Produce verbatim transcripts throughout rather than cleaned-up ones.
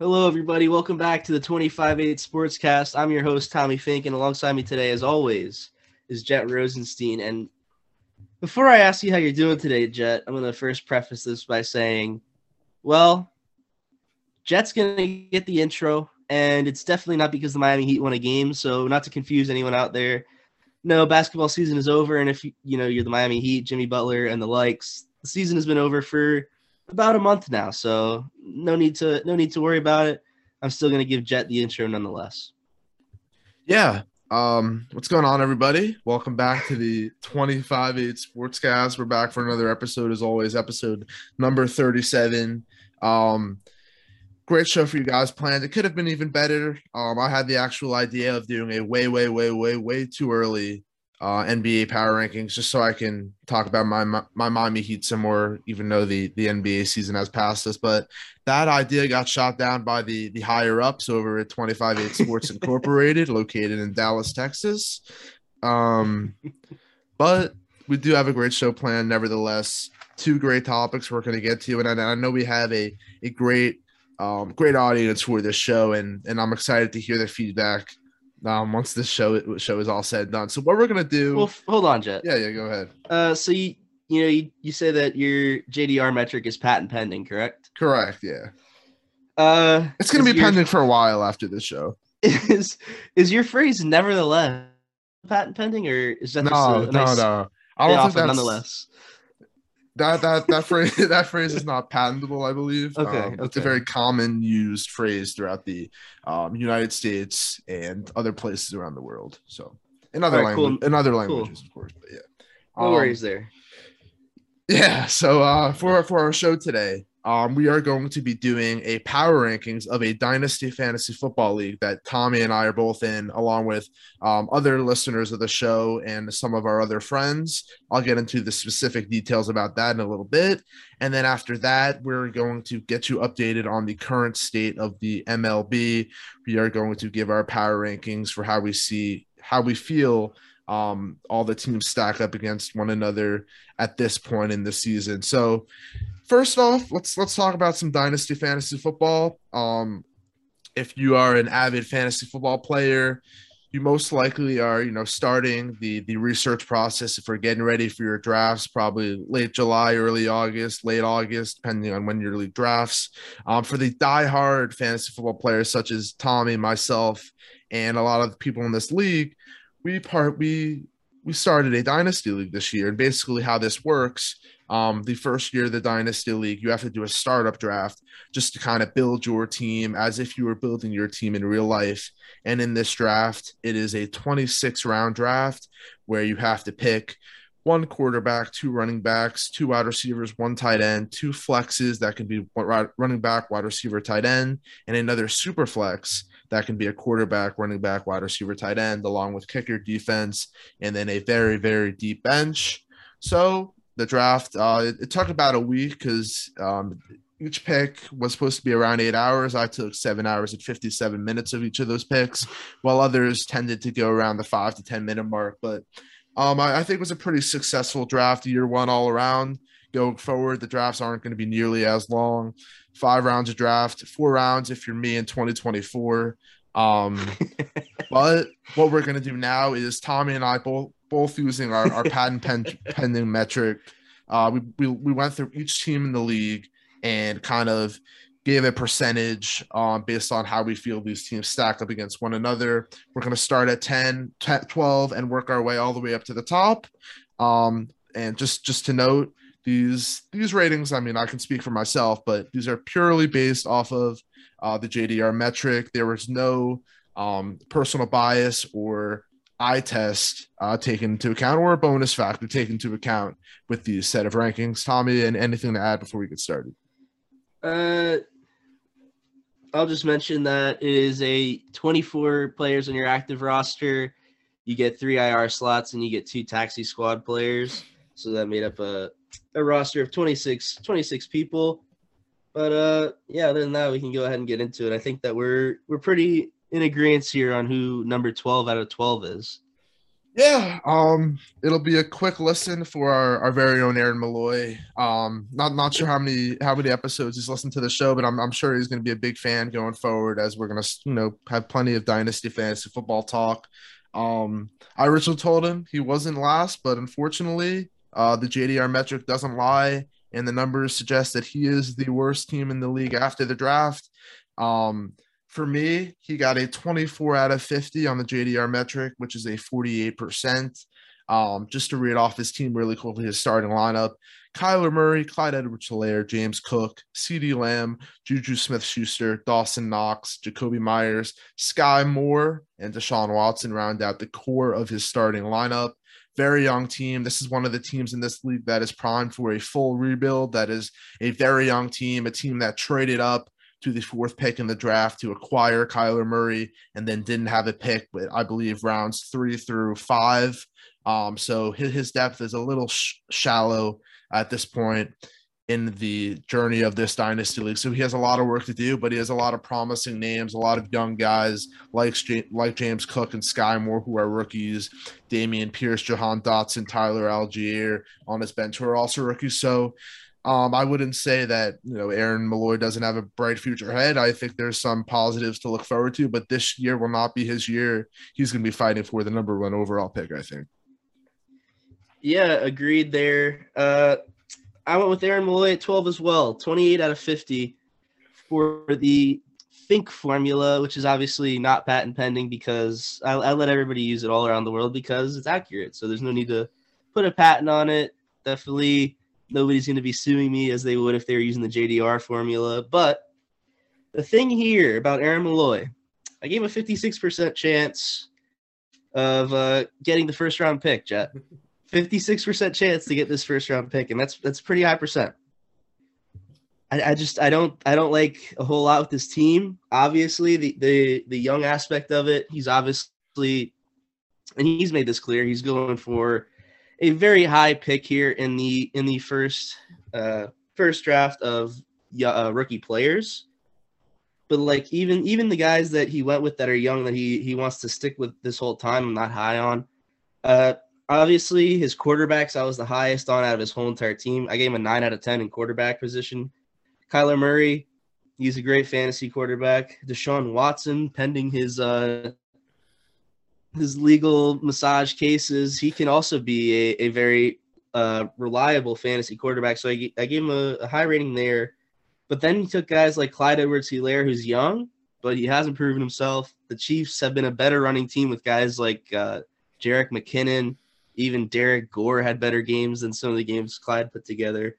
Hello, everybody. Welcome back to the twenty-five eight Sportscast. I'm your host, Tommy Fink, and alongside me today, as always, is Jet Rosenstein. And before I ask you how you're doing today, Jet, I'm going to first preface this by saying, well, Jet's going to get the intro, and it's definitely not because the Miami Heat won a game, so not to confuse anyone out there. No, basketball season is over, and if you, you know, you're the Miami Heat, Jimmy Butler, and the likes, the season has been over for about a month now, so no need to no need to worry about it. I'm still going to give Jet the intro nonetheless. Yeah. Um, what's going on, everybody? Welcome back to the twenty-five eight Sportscast. We're back for another episode, as always, episode number thirty-seven. Um, great show for you guys planned. It could have been even better. Um, I had the actual idea of doing a way, way, way, way, way too early Uh, N B A power rankings, just so I can talk about my my, my Miami Heat some more, even though the, the N B A season has passed us. But that idea got shot down by the the higher ups over at twenty-five eight Sports Incorporated, located in Dallas, Texas. Um, but we do have a great show planned, nevertheless. Two great topics we're going to get to, and I, and I know we have a a great um, great audience for this show, and and I'm excited to hear their feedback Um, once this show show is all said and done. So what we're gonna do? Well, f- hold on, Jet. Yeah, yeah, go ahead. Uh, so you you know you, you say that your J D R metric is patent pending, correct? Correct. Yeah. Uh, it's gonna be your, pending for a while after this show. Is is your phrase "nevertheless" patent pending, or is that no, just a no, nice no? I don't think that's nonetheless. That that that phrase that phrase is not patentable, I believe. Okay, um, okay. It's a very common used phrase throughout the um, United States and other places around the world. So in other right, language, cool. in other languages, cool. of course. But yeah, no um, worries there. Yeah. So uh, for for our show today, um, we are going to be doing a power rankings of a dynasty fantasy football league that Tommy and I are both in, along with um, other listeners of the show and some of our other friends. I'll get into the specific details about that in a little bit. And then after that, we're going to get you updated on the current state of the M L B. We are going to give our power rankings for how we see, how we feel um, all the teams stack up against one another at this point in the season. So first off, let's let's talk about some dynasty fantasy football. Um, if you are an avid fantasy football player, you most likely are, you know, starting the, the research process if you're getting ready for your drafts, probably late July, early August, late August, depending on when your league drafts. Um, for the diehard fantasy football players such as Tommy, myself, and a lot of the people in this league, we part we we started a dynasty league this year. And basically how this works, um, the first year of the dynasty league, you have to do a startup draft just to kind of build your team as if you were building your team in real life. And in this draft, it is a twenty-six round draft where you have to pick one quarterback, two running backs, two wide receivers, one tight end, two flexes that can be running back, wide receiver, tight end, and another super flex that can be a quarterback, running back, wide receiver, tight end, along with kicker, defense, and then a very, very deep bench. So the draft, uh, it, it took about a week because um, each pick was supposed to be around eight hours. I took seven hours and fifty-seven minutes of each of those picks, while others tended to go around the five to ten minute mark. But um, I, I think it was a pretty successful draft, year one all around. Going forward, the drafts aren't going to be nearly as long. Five rounds of draft, four rounds if you're me in twenty twenty-four. Um, but what we're going to do now is Tommy and I both both using our, our patent pen, pending metric. Uh, we, we we went through each team in the league and kind of gave a percentage um, based on how we feel these teams stack up against one another. We're going to start at ten, ten, twelve, and work our way all the way up to the top. Um, and just just to note, These these ratings, I mean, I can speak for myself, but these are purely based off of uh, the J D R metric. There was no um, personal bias or eye test uh, taken into account, or a bonus factor taken into account with these set of rankings. Tommy, and anything to add before we get started? Uh, I'll just mention that it is a twenty-four players on your active roster. You get three I R slots, and you get two taxi squad players. So that made up a a roster of twenty-six, twenty-six people. But uh, yeah, other than that, we can go ahead and get into it. I think that we're we're pretty in agreement here on who number twelve out of twelve is. Yeah, um, it'll be a quick listen for our, our very own Aaron Malloy. Um, not not sure how many how many episodes he's listened to the show, but I'm I'm sure he's going to be a big fan going forward, as we're going to you know have plenty of Dynasty Fantasy Football talk. Um, I originally told him he wasn't last, but unfortunately, uh, the J D R metric doesn't lie, and the numbers suggest that he is the worst team in the league after the draft. Um, for me, he got a twenty-four out of fifty on the J D R metric, which is a forty-eight percent. Um, just to read off his team really quickly, his starting lineup: Kyler Murray, Clyde Edwards-Helaire, James Cook, CeeDee Lamb, Juju Smith-Schuster, Dawson Knox, Jacoby Myers, Skyy Moore, and Deshaun Watson round out the core of his starting lineup. Very young team. This is one of the teams in this league that is primed for a full rebuild. That is a very young team, a team that traded up to the fourth pick in the draft to acquire Kyler Murray and then didn't have a pick, but I believe rounds three through five. Um, so his, his depth is a little sh- shallow at this point in the journey of this dynasty league. So he has a lot of work to do, but he has a lot of promising names, a lot of young guys like, like James Cook and Skyy Moore, who are rookies, Damian Pierce, Jahan Dotson, Tyler Algier on his bench, who are also rookies. So Um, I wouldn't say that, you know, Aaron Malloy doesn't have a bright future ahead. I think there's some positives to look forward to, but this year will not be his year. He's going to be fighting for the number one overall pick, I think. Yeah, agreed there. Uh, I went with Aaron Malloy at twelve as well, twenty-eight out of fifty for the Fink formula, which is obviously not patent pending because I, I let everybody use it all around the world because it's accurate. So there's no need to put a patent on it. Definitely nobody's going to be suing me as they would if they were using the J D R formula. But the thing here about Aaron Malloy, I gave him a fifty-six percent chance of uh, getting the first-round pick, Jet. fifty-six percent chance to get this first-round pick, and that's that's pretty high percent. I, I just I don't I don't like a whole lot with this team. Obviously, the the the young aspect of it, he's obviously, and he's made this clear, he's going for a very high pick here in the in the first uh, first draft of uh, rookie players, but like even even the guys that he went with that are young that he he wants to stick with this whole time, I'm not high on. Uh, obviously, his quarterbacks I was the highest on out of his whole entire team. I gave him a nine out of ten in quarterback position. Kyler Murray, he's a great fantasy quarterback. Deshaun Watson, pending his uh, his legal massage cases, he can also be a, a very uh, reliable fantasy quarterback. So I, I gave him a, a high rating there. But then he took guys like Clyde Edwards-Helaire, who's young, but he hasn't proven himself. The Chiefs have been a better running team with guys like uh, Jerick McKinnon. Even Derek Gore had better games than some of the games Clyde put together.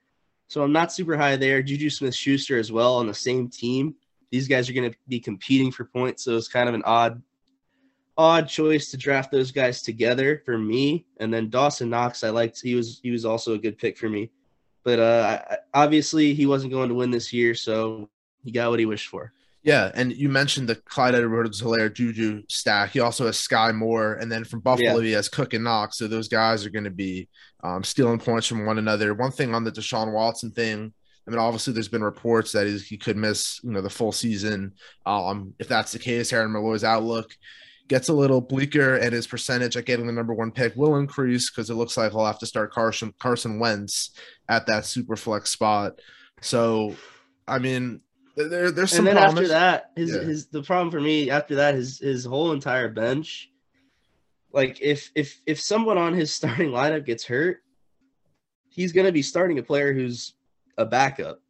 So I'm not super high there. Juju Smith-Schuster as well on the same team. These guys are going to be competing for points, so it's kind of an odd Odd choice to draft those guys together for me. And then Dawson Knox, I liked. He was he was also a good pick for me. But uh, I, obviously he wasn't going to win this year, so he got what he wished for. Yeah, and you mentioned the Clyde Edwards-Helaire Juju stack. He also has Skyy Moore, and then from Buffalo, yeah, he has Cook and Knox. So those guys are going to be um, stealing points from one another. One thing on the Deshaun Watson thing, I mean, obviously, there's been reports that he could miss, you know, the full season. Um, if that's the case, Aaron Malloy's outlook gets a little bleaker, and his percentage at getting the number one pick will increase because it looks like he'll have to start Carson Carson Wentz at that super flex spot. So, I mean, there, there's some. And then promise. After that, his yeah. his the problem for me after that is his whole entire bench. Like if if if someone on his starting lineup gets hurt, he's going to be starting a player who's a backup,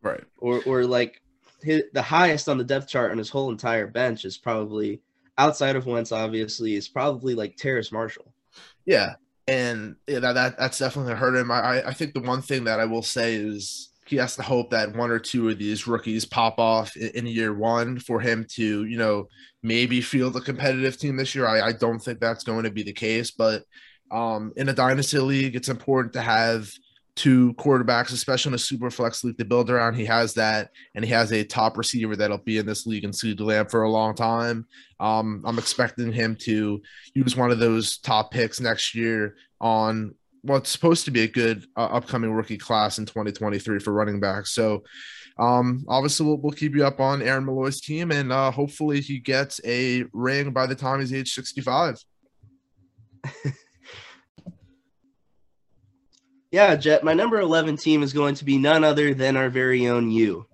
right? Or or like his, the highest on the depth chart on his whole entire bench is probably, outside of Wentz, obviously, is probably like Terrace Marshall. Yeah, and yeah, that, that that's definitely hurt him. I, I think the one thing that I will say is he has to hope that one or two of these rookies pop off in, in year one for him to, you know, maybe field a competitive team this year. I, I don't think that's going to be the case, but um, in a dynasty league, it's important to have two quarterbacks, especially in a super flex league, to build around. He has that, and he has a top receiver that'll be in this league and CeeDee Lamb for a long time. Um, I'm expecting him to use one of those top picks next year on what's supposed to be a good uh, upcoming rookie class in twenty twenty-three for running backs. So um, obviously we'll, we'll keep you up on Aaron Malloy's team, and uh, hopefully he gets a ring by the time he's age sixty-five. Yeah, Jet, my number eleven team is going to be none other than our very own you.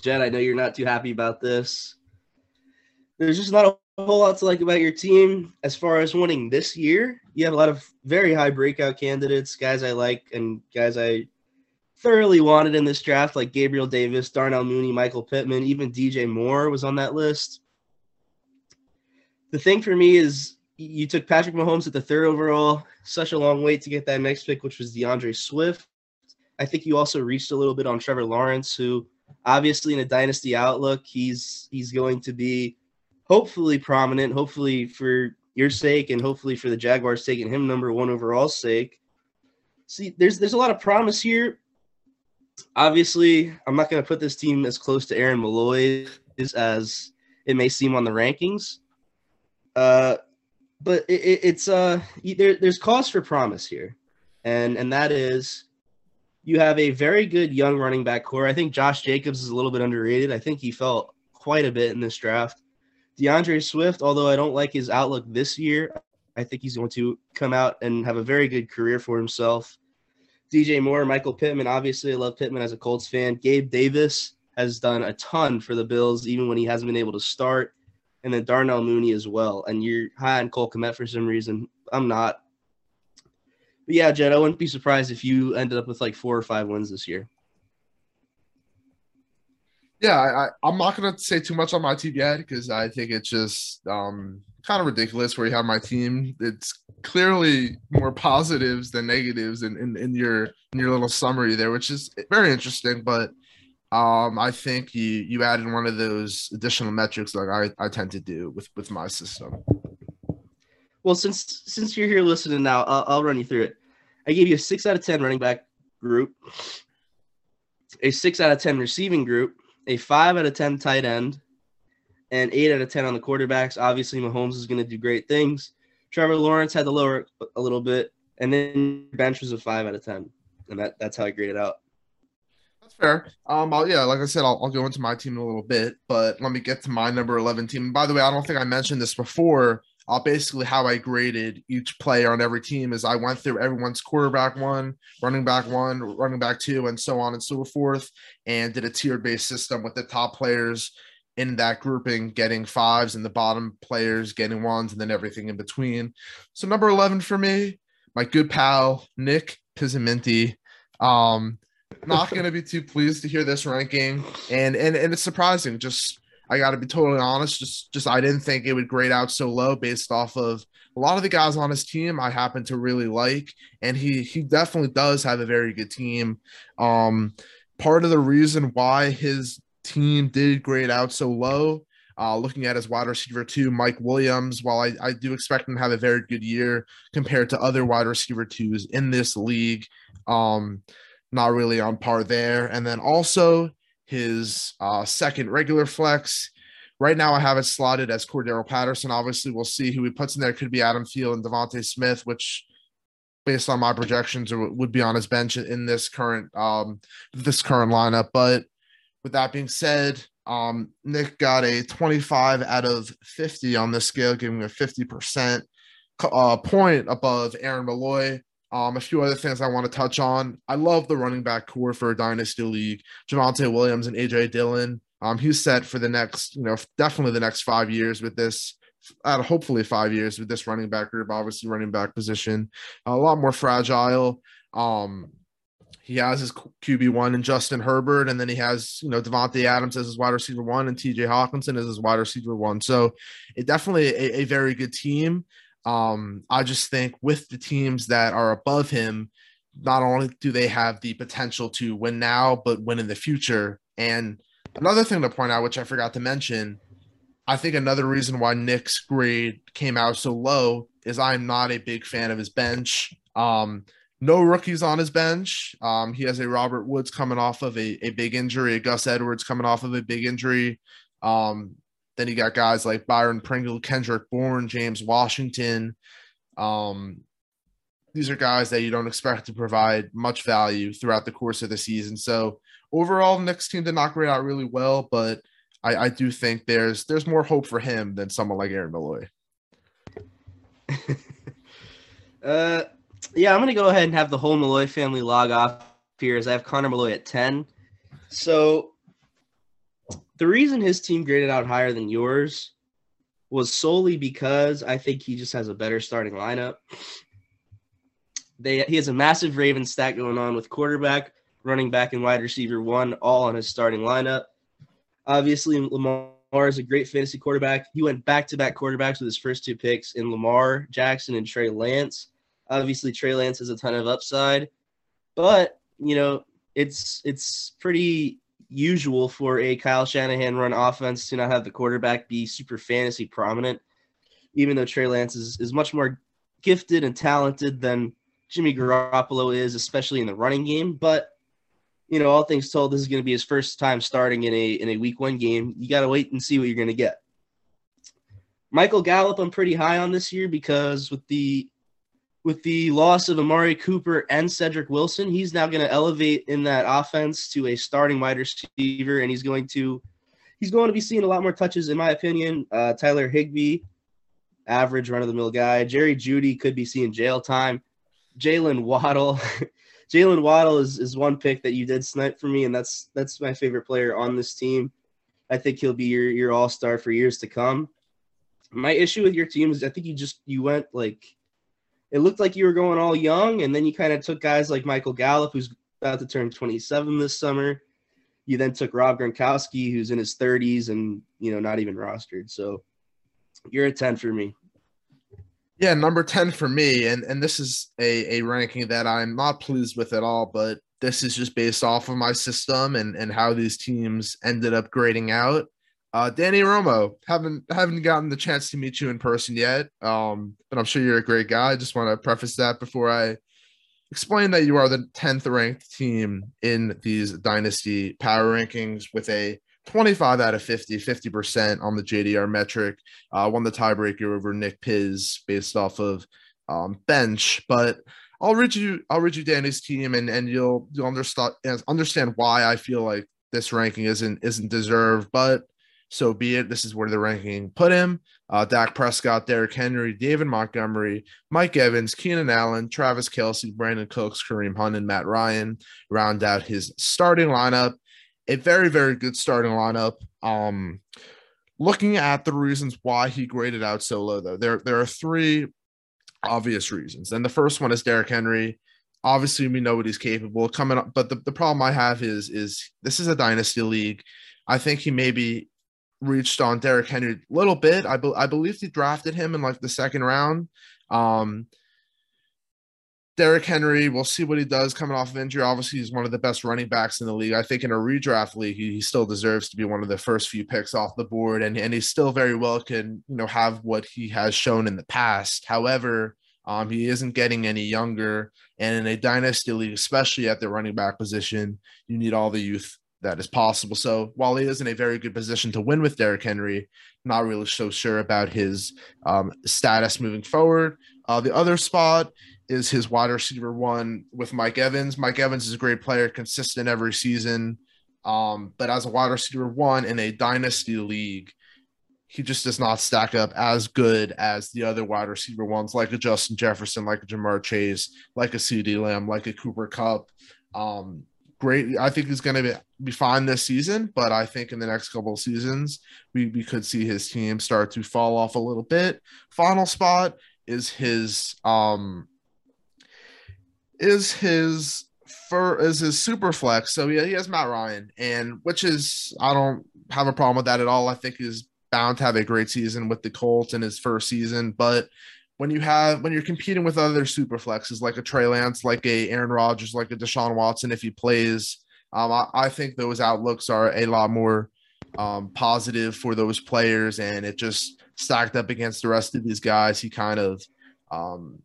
Jet, I know you're not too happy about this. There's just not a whole lot to like about your team as far as winning this year. You have a lot of very high breakout candidates, guys I like and guys I thoroughly wanted in this draft, like Gabriel Davis, Darnell Mooney, Michael Pittman, even D J Moore was on that list. The thing for me is you took Patrick Mahomes at the third overall, such a long wait to get that next pick, which was DeAndre Swift. I think you also reached a little bit on Trevor Lawrence, who obviously in a dynasty outlook, he's he's going to be hopefully prominent, hopefully for your sake and hopefully for the Jaguars taking him number one overall's sake. See, there's there's a lot of promise here. Obviously, I'm not going to put this team as close to Aaron Malloy as it may seem on the rankings. Uh, but it, it, it's uh, there, there's cause for promise here, and and that is you have a very good young running back core. I think Josh Jacobs is a little bit underrated. I think he fell quite a bit in this draft. DeAndre Swift, although I don't like his outlook this year, I think he's going to come out and have a very good career for himself. D J Moore, Michael Pittman, obviously I love Pittman as a Colts fan. Gabe Davis has done a ton for the Bills, even when he hasn't been able to start. And then Darnell Mooney as well. And you're high on Cole Kmet for some reason. I'm not. But yeah, Jed, I wouldn't be surprised if you ended up with like four or five wins this year. Yeah, I, I, I'm not going to say too much on my team yet because I think it's just um, kind of ridiculous where you have my team. It's clearly more positives than negatives in, in, in your in your little summary there, which is very interesting. But um, I think you you added one of those additional metrics like I, I tend to do with, with my system. Well, since since you're here listening now, I'll, I'll run you through it. I gave you a six out of ten running back group, a six out of ten receiving group, a five out of ten tight end, and eight out of ten on the quarterbacks. Obviously, Mahomes is going to do great things. Trevor Lawrence had to lower a little bit, and then bench was a five out of ten, and that, that's how I graded out. That's fair. Um, I'll, yeah, like I said, I'll, I'll go into my team in a little bit, but let me get to my number eleven team. By the way, I don't think I mentioned this before. Uh, basically how I graded each player on every team is I went through everyone's quarterback one, running back one, running back two, and so on and so forth, and did a tiered-based system with the top players in that grouping getting fives and the bottom players getting ones and then everything in between. So number eleven for me, my good pal, Nick Pizzamenti. Um, not going to be too pleased to hear this ranking, and and and it's surprising, just – I got to be totally honest, just just I didn't think it would grade out so low based off of a lot of the guys on his team I happen to really like, and he he definitely does have a very good team. Um, part of the reason why his team did grade out so low, uh, looking at his wide receiver two, Mike Williams, while I, I do expect him to have a very good year compared to other wide receiver twos in this league, um, not really on par there. And then also his uh, second regular flex. Right now I have it slotted as Cordero Patterson. Obviously we'll see who he puts in there. It could be Adam Thielen and Devontae Smith, which based on my projections would be on his bench in this current um, this current lineup. But with that being said, um, Nick got a twenty-five out of fifty on this scale, giving a fifty percent uh, point above Aaron Malloy. Um, a few other things I want to touch on. I love the running back core for a dynasty league. Javante Williams and A J Dillon. Um, he's set for the next, you know, definitely the next five years with this, uh, hopefully five years with this running back group, obviously running back position. A lot more fragile. Um, he has his Q B one and Justin Herbert, and then he has, you know, Davante Adams as his wide receiver one and T J Hawkinson as his wide receiver one. So it definitely a, a very good team. Um, I just think with the teams that are above him, not only do they have the potential to win now, but win in the future. And another thing to point out, which I forgot to mention, I think another reason why Nick's grade came out so low is I'm not a big fan of his bench. Um, no rookies on his bench. Um, he has a Robert Woods coming off of a, a big injury, a Gus Edwards coming off of a big injury. Um, Then you got guys like Byron Pringle, Kendrick Bourne, James Washington. Um, these are guys that you don't expect to provide much value throughout the course of the season. So overall, Nick's team did not grade out really well, but I, I do think there's there's more hope for him than someone like Aaron Malloy. uh, yeah, I'm going to go ahead and have the whole Malloy family log off here as I have Connor Malloy at ten. So the reason his team graded out higher than yours was solely because I think he just has a better starting lineup. They He has a massive Ravens stack going on with quarterback, running back, and wide receiver one all on his starting lineup. Obviously, Lamar is a great fantasy quarterback. He went back-to-back quarterbacks with his first two picks in Lamar Jackson and Trey Lance. Obviously, Trey Lance has a ton of upside, but, you know, it's it's pretty usual for a Kyle Shanahan-run offense to not have the quarterback be super fantasy prominent, even though Trey Lance is, is much more gifted and talented than Jimmy Garoppolo is, especially in the running game. But, you know, all things told, this is going to be his first time starting in a in a week one game. You got to wait and see what you're going to get. Michael Gallup, I'm pretty high on this year because with the with the loss of Amari Cooper and Cedric Wilson, he's now going to elevate in that offense to a starting wide receiver, and he's going to he's going to be seeing a lot more touches, in my opinion. Uh, Tyler Higbee, average run-of-the-mill guy. Jerry Jeudy could be seeing jail time. Jalen Waddle. Jalen Waddle is, is one pick that you did snipe for me, and that's that's my favorite player on this team. I think he'll be your, your all-star for years to come. My issue with your team is I think you just you went like it looked like you were going all young, and then you kind of took guys like Michael Gallup, who's about to turn twenty-seven this summer. You then took Rob Gronkowski, who's in his thirties and, you know, not even rostered. So you're a ten for me. Yeah, number ten for me, and, and this is a, a ranking that I'm not pleased with at all, but this is just based off of my system and, and how these teams ended up grading out. Uh, Danny Romo, haven't haven't gotten the chance to meet you in person yet, um, but I'm sure you're a great guy. I just want to preface that before I explain that you are the tenth ranked team in these Dynasty Power Rankings with a twenty-five out of fifty, fifty percent on the J D R metric. Uh, won the tiebreaker over Nick Piz based off of um, bench. But I'll read you, I'll read you Danny's team, and and you'll you'll understand understand why I feel like this ranking isn't isn't deserved. But so be it. This is where the ranking put him. Uh, Dak Prescott, Derrick Henry, David Montgomery, Mike Evans, Keenan Allen, Travis Kelce, Brandon Cooks, Kareem Hunt, and Matt Ryan round out his starting lineup. A very, very good starting lineup. Um, looking at the reasons why he graded out so low, though, there, there are three obvious reasons. And the first one is Derrick Henry. Obviously, we know what he's capable of coming up. But the, the problem I have is, is this is a dynasty league. I think he maybe reached on Derrick Henry a little bit. I, be, I believe he drafted him in like the second round. Um, Derrick Henry, we'll see what he does coming off of injury. Obviously, he's one of the best running backs in the league. I think in a redraft league, he, he still deserves to be one of the first few picks off the board, and, and he still very well can, you know, have what he has shown in the past. However, um, he isn't getting any younger, and in a dynasty league, especially at the running back position, you need all the youth that is possible. So while he is in a very good position to win with Derrick Henry, not really so sure about his um, status moving forward. Uh, the other spot is his wide receiver one with Mike Evans. Mike Evans is a great player, consistent every season. Um, but as a wide receiver one in a dynasty league, he just does not stack up as good as the other wide receiver ones, like a Justin Jefferson, like a Ja'Marr Chase, like a CeeDee Lamb, like a Cooper Kupp. Um, great. I think he's going to be, be fine this season, but I think in the next couple of seasons, we, we could see his team start to fall off a little bit. Final spot is his um, – is his fur is his super flex. So yeah, he has Matt Ryan, and which is, I don't have a problem with that at all. I think he's bound to have a great season with the Colts in his first season. But when you have, when you're competing with other super flexes, like a Trey Lance, like a Aaron Rodgers, like a Deshaun Watson, if he plays, um, I, I think those outlooks are a lot more um, positive for those players. And it just stacked up against the rest of these guys, he kind of, um,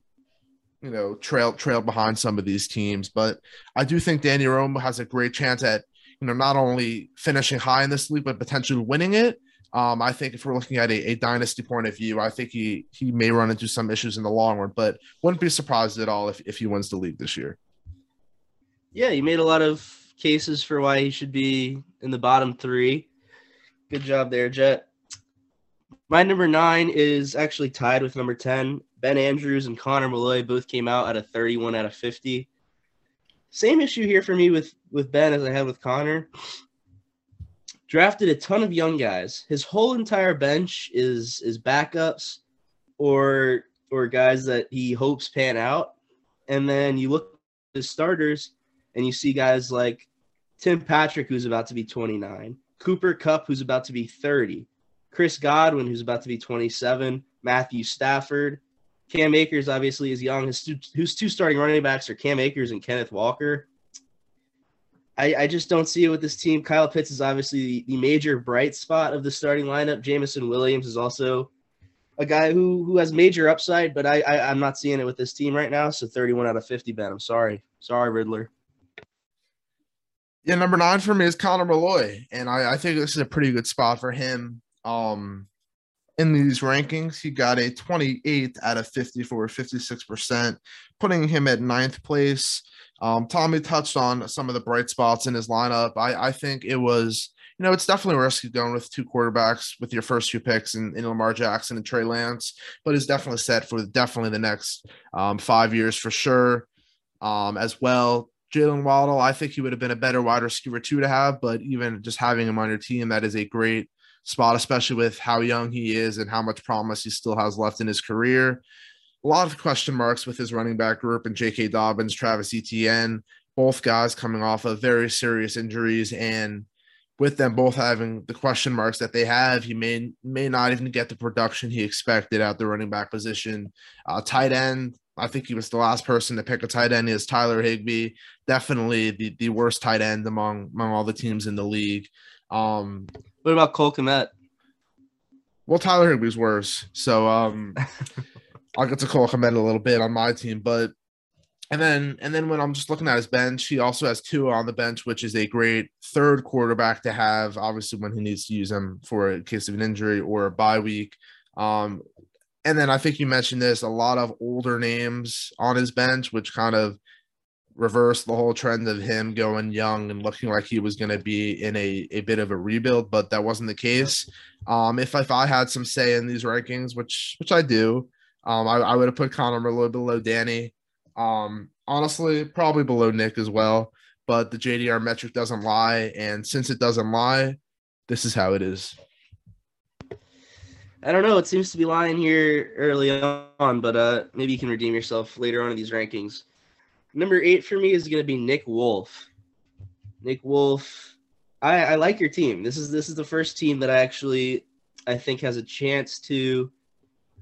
you know, trail trail behind some of these teams. But I do think Danny Romo has a great chance at, you know, not only finishing high in this league, but potentially winning it. Um, I think if we're looking at a, a dynasty point of view, I think he he may run into some issues in the long run, but wouldn't be surprised at all if, if he wins the league this year. Yeah, you made a lot of cases for why he should be in the bottom three. Good job there, Jet. My number nine is actually tied with number ten. Ben Andrews and Connor Malloy both came out at a thirty-one out of fifty. Same issue here for me with, with Ben as I had with Connor. Drafted a ton of young guys. His whole entire bench is is backups or or guys that he hopes pan out. And then you look at his starters and you see guys like Tim Patrick, who's about to be twenty-nine, Cooper Kupp, who's about to be thirty, Chris Godwin, who's about to be twenty-seven, Matthew Stafford. Cam Akers obviously is young. His two, his two starting running backs are Cam Akers and Kenneth Walker. I, I just don't see it with this team. Kyle Pitts is obviously the, the major bright spot of the starting lineup. Jameson Williams is also a guy who, who has major upside, but I, I, I'm not seeing it with this team right now. So thirty-one out of fifty, Ben. I'm sorry. Sorry, Riddler. Yeah, number nine for me is Connor Malloy, and I, I think this is a pretty good spot for him. Um, in these rankings, he got a twenty-eighth out of fifty-four, fifty-six percent, putting him at ninth place. Um, Tommy touched on some of the bright spots in his lineup. I, I think it was, you know, it's definitely risky going with two quarterbacks with your first two picks in, in Lamar Jackson and Trey Lance, but it's definitely set for definitely the next um, five years for sure um, as well. Jalen Waddle, I think he would have been a better wide receiver two to have, but even just having him on your team, that is a great spot, especially with how young he is and how much promise he still has left in his career. A lot of question marks with his running back group and J K. Dobbins, Travis Etienne, both guys coming off of very serious injuries. And with them both having the question marks that they have, he may, may not even get the production he expected at the running back position. Uh, tight end, I think he was the last person to pick a tight end, is Tyler Higbee, definitely the, the worst tight end among, among all the teams in the league. Um, what about Cole Kmet? Well, Tyler Higbee's worse. So um, I'll get to Cole Kmet a little bit on my team. But and then and then when I'm just looking at his bench, he also has Tua on the bench, which is a great third quarterback to have, obviously, when he needs to use him for in case of an injury or a bye week. Um, And then I think you mentioned this, a lot of older names on his bench, which kind of reversed the whole trend of him going young and looking like he was going to be in a, a bit of a rebuild, but that wasn't the case. Um, if, if I had some say in these rankings, which which I do, um, I, I would have put Connor Malloy below Danny. Um, honestly, probably below Nick as well, but the J D R metric doesn't lie, and since it doesn't lie, this is how it is. I don't know. It seems to be lying here early on, but uh, maybe you can redeem yourself later on in these rankings. Number eight for me is going to be Nick Wolf. Nick Wolf, I, I like your team. This is this is the first team that I actually I think has a chance to,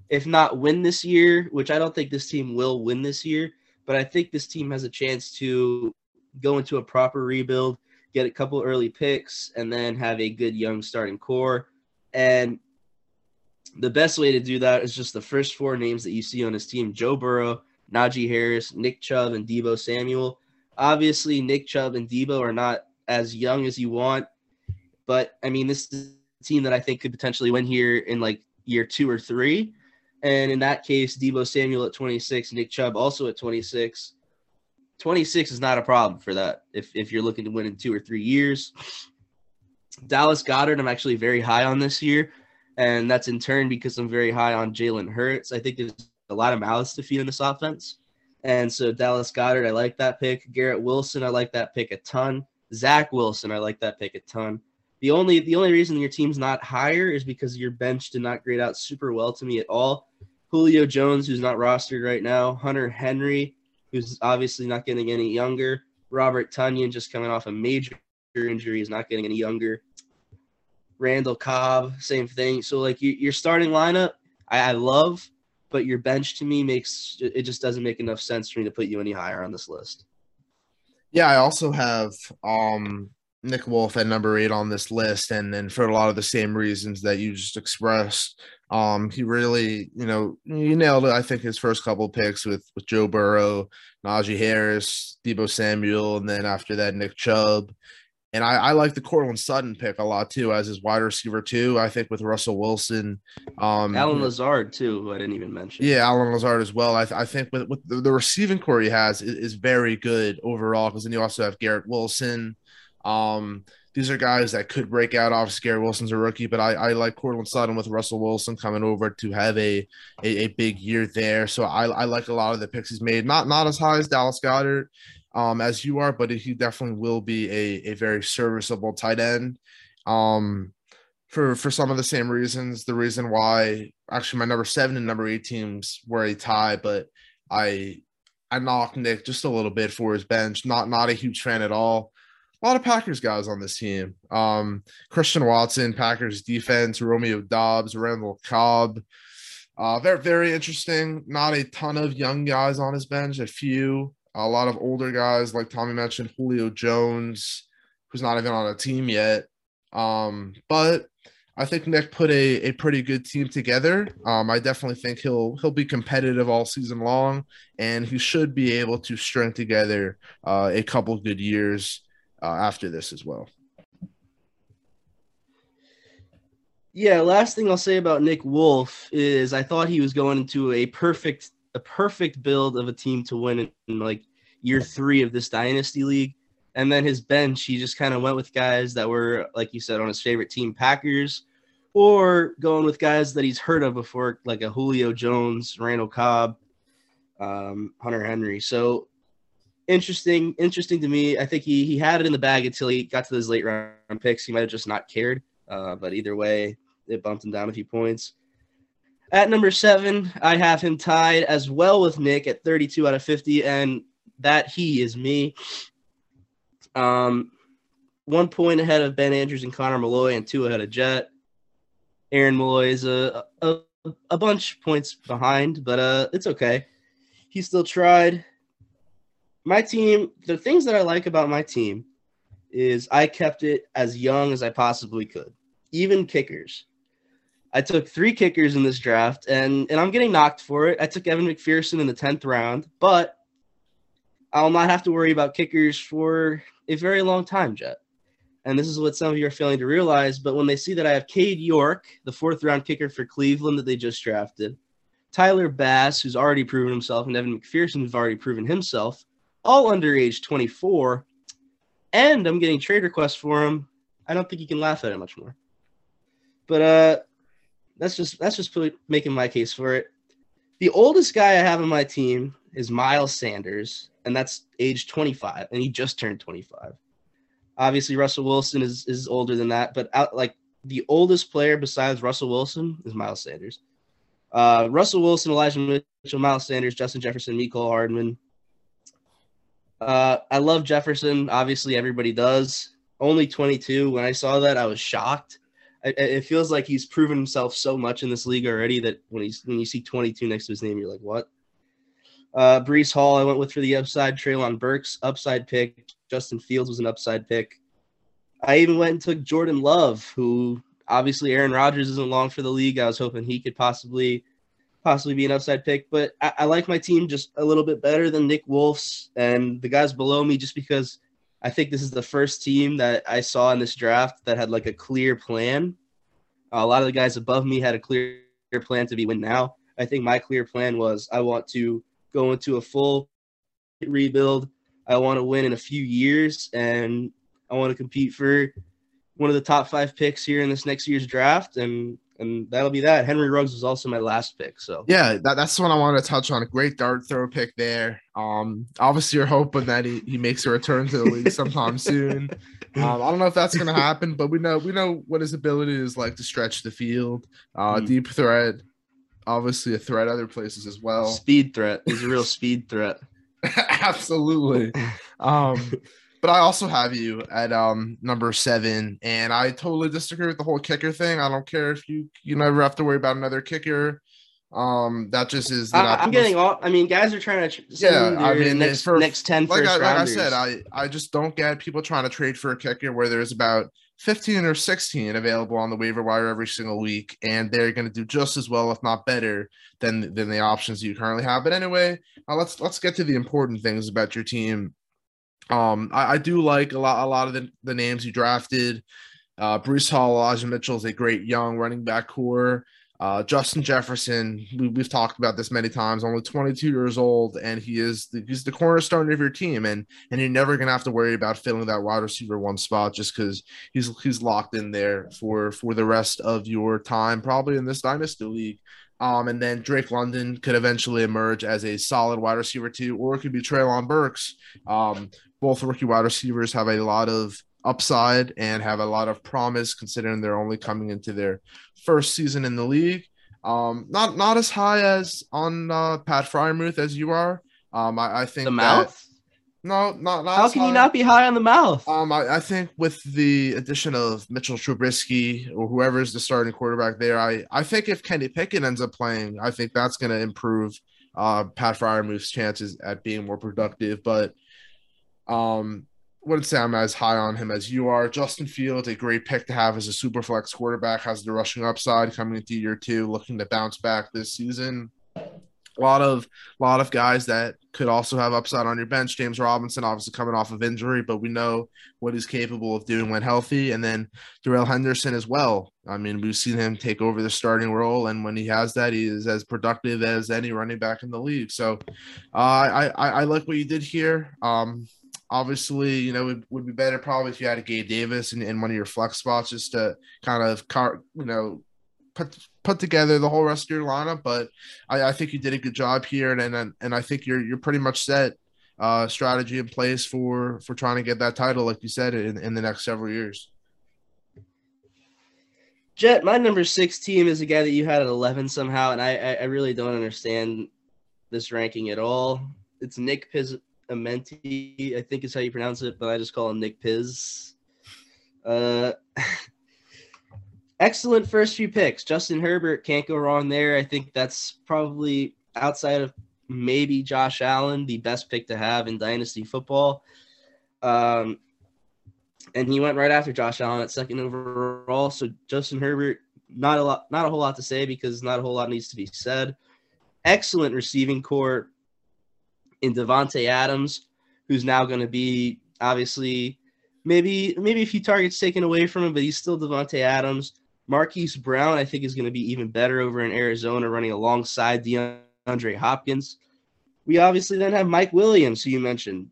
if not win this year, which I don't think this team will win this year, but I think this team has a chance to go into a proper rebuild, get a couple early picks, and then have a good young starting core. And the best way to do that is just the first four names that you see on his team: Joe Burrow, Najee Harris, Nick Chubb, and Deebo Samuel. Obviously, Nick Chubb and Deebo are not as young as you want, but, I mean, this is a team that I think could potentially win here in, like, year two or three. And in that case, Deebo Samuel at twenty-six, Nick Chubb also at twenty-six. twenty-six is not a problem for that if, if you're looking to win in two or three years. Dallas Goedert, I'm actually very high on this year. And that's in turn because I'm very high on Jalen Hurts. I think there's a lot of mouths to feed in this offense. And so Dallas Goedert, I like that pick. Garrett Wilson, I like that pick a ton. Zach Wilson, I like that pick a ton. The only the only reason your team's not higher is because your bench did not grade out super well to me at all. Julio Jones, who's not rostered right now. Hunter Henry, who's obviously not getting any younger. Robert Tonyan, just coming off a major injury, is not getting any younger. Randall Cobb, same thing. So, like, you, your starting lineup, I, I love, but your bench to me makes – it just doesn't make enough sense for me to put you any higher on this list. Yeah, I also have um, Nick Wolf at number eight on this list, and then for a lot of the same reasons that you just expressed. Um, he really, you know, he nailed it, I think, his first couple picks with, with Joe Burrow, Najee Harris, Deebo Samuel, and then after that, Nick Chubb. And I, I like the Cortland Sutton pick a lot, too, as his wide receiver, too. I think with Russell Wilson. Um, Alan Lazard, too, who I didn't even mention. Yeah, Alan Lazard as well. I, th- I think with, with the, the receiving core he has is, is very good overall, because then you also have Garrett Wilson. Um, These are guys that could break out. Obviously, Garrett Wilson's a rookie, but I, I like Cortland Sutton with Russell Wilson coming over to have a a, a big year there. So I, I like a lot of the picks he's made. Not not as high as Dallas Goedert um, as you are, but he definitely will be a, a very serviceable tight end um, for, for some of the same reasons. The reason why actually my number seven and number eight teams were a tie, but I I knocked Nick just a little bit for his bench. Not, not a huge fan at all. A lot of Packers guys on this team. Um, Christian Watson, Packers defense, Romeo Doubs, Randall Cobb. Uh, very, very interesting. Not a ton of young guys on his bench, a few. A lot of older guys, like Tommy mentioned, Julio Jones, who's not even on a team yet. Um, but I think Nick put a, a pretty good team together. Um, I definitely think he'll he'll be competitive all season long, and he should be able to string together uh, a couple of good years Uh, after this as well. Yeah, last thing I'll say about Nick Wolf is I thought he was going into a perfect a perfect build of a team to win in, in like year three of this dynasty league. And then his bench, he just kind of went with guys that were, like you said, on his favorite team, Packers, or going with guys that he's heard of before, like a Julio Jones, Randall Cobb, um, Hunter Henry. So Interesting, interesting to me. I think he he had it in the bag until he got to those late round picks. He might have just not cared. Uh, but either way, it bumped him down a few points. At number seven, I have him tied as well with Nick at thirty-two out of fifty, and that he is me. Um, one point ahead of Ben Andrews and Connor Malloy, and two ahead of Jet. Aaron Malloy is a a, a bunch points behind, but uh, it's okay. He still tried. My team, the things that I like about my team is I kept it as young as I possibly could, even kickers. I took three kickers in this draft, and, and I'm getting knocked for it. I took Evan McPherson in the tenth round, but I'll not have to worry about kickers for a very long time, Jet. And this is what some of you are failing to realize, but when they see that I have Cade York, the fourth-round kicker for Cleveland that they just drafted, Tyler Bass, who's already proven himself, and Evan McPherson, who's already proven himself, all under age twenty-four, and I'm getting trade requests for him. I don't think you can laugh at it much more. But uh, that's just that's just making my case for it. The oldest guy I have on my team is Miles Sanders, and that's age twenty-five, and he just turned twenty-five. Obviously, Russell Wilson is is older than that, but out, like the oldest player besides Russell Wilson is Miles Sanders. Uh, Russell Wilson, Elijah Mitchell, Miles Sanders, Justin Jefferson, Mecole Hardman. Uh, I love Jefferson. Obviously, everybody does. Only twenty-two. When I saw that, I was shocked. I, it feels like he's proven himself so much in this league already that when he's when you see twenty-two next to his name, you're like, what? Uh, Breece Hall, I went with for the upside. Treylon Burks, upside pick. Justin Fields was an upside pick. I even went and took Jordan Love, who obviously Aaron Rodgers isn't long for the league. I was hoping he could possibly – possibly be an upside pick, but I, I like my team just a little bit better than Nick Wolf's and the guys below me, just because I think this is the first team that I saw in this draft that had like a clear plan. Uh, a lot of the guys above me had a clear plan to be win now. I think my clear plan was I want to go into a full rebuild. I want to win in a few years, and I want to compete for one of the top five picks here in this next year's draft. And And that'll be that. Henry Ruggs was also my last pick. So yeah, that, that's what I wanted to touch on. A great dart throw pick there. Um, obviously, you're hoping that he, he makes a return to the league sometime soon. Um, I don't know if that's going to happen, but we know we know what his ability is like to stretch the field. Uh, mm. Deep threat, obviously a threat other places as well. Speed threat. He's a real speed threat. Absolutely. Um, but I also have you at um, number seven, and I totally disagree with the whole kicker thing. I don't care if you you never have to worry about another kicker. Um, that just is. I, I'm getting all. I mean, guys are trying to. Yeah, I mean, next, for, next ten like first I, like I said, I I just don't get people trying to trade for a kicker where there's about fifteen or sixteen available on the waiver wire every single week, and they're going to do just as well, if not better, than than the options you currently have. But anyway, uh, let's let's get to the important things about your team. Um, I, I do like a lot, a lot of the, the names you drafted. Uh, Breece Hall, Elijah Mitchell is a great young running back core. Uh, Justin Jefferson, we, we've talked about this many times, only twenty-two years old, and he is the, he's the cornerstone of your team, and and you're never going to have to worry about filling that wide receiver one spot just because he's he's locked in there for, for the rest of your time, probably in this dynasty league. Um, and then Drake London could eventually emerge as a solid wide receiver too, or it could be Treylon Burks. Um, both rookie wide receivers have a lot of upside and have a lot of promise considering they're only coming into their first season in the league. Um, not not as high as on uh, Pat Freiermuth as you are. Um, I, I think the mouth. That, no, not, not how can high. You not be high on the mouth? Um, I, I think with the addition of Mitchell Trubisky or whoever is the starting quarterback there, I, I think if Kenny Pickett ends up playing, I think that's going to improve uh, Pat Freiermuth's chances at being more productive. But um, wouldn't say I'm as high on him as you are. Justin Fields, a great pick to have as a super flex quarterback, has the rushing upside coming into year two, looking to bounce back this season. A lot of lot of guys that could also have upside on your bench. James Robinson, obviously coming off of injury, but we know what he's capable of doing when healthy. And then Darrell Henderson as well. I mean, we've seen him take over the starting role, and when he has that, he is as productive as any running back in the league. So uh, I, I I like what you did here. Um, obviously, you know, it would be better probably if you had a Gabe Davis in, in one of your flex spots just to kind of, car, you know, put put together the whole rest of your lineup, but I, I think you did a good job here, and and and I think you're you're pretty much set, uh, strategy in place for for trying to get that title, like you said, in, in the next several years. Jet, my number six team is a guy that you had at eleven somehow, and I I really don't understand this ranking at all. It's Nick Pizzamenti, I think is how you pronounce it, but I just call him Nick Piz. Uh. Excellent first few picks. Justin Herbert, can't go wrong there. I think that's probably, outside of maybe Josh Allen, the best pick to have in dynasty football. Um, and he went right after Josh Allen at second overall. So Justin Herbert, not a lot, not a whole lot to say because not a whole lot needs to be said. Excellent receiving core in Davante Adams, who's now going to be obviously maybe maybe a few targets taken away from him, but he's still Davante Adams. Marquise Brown, I think, is going to be even better over in Arizona, running alongside DeAndre Hopkins. We obviously then have Mike Williams, who you mentioned.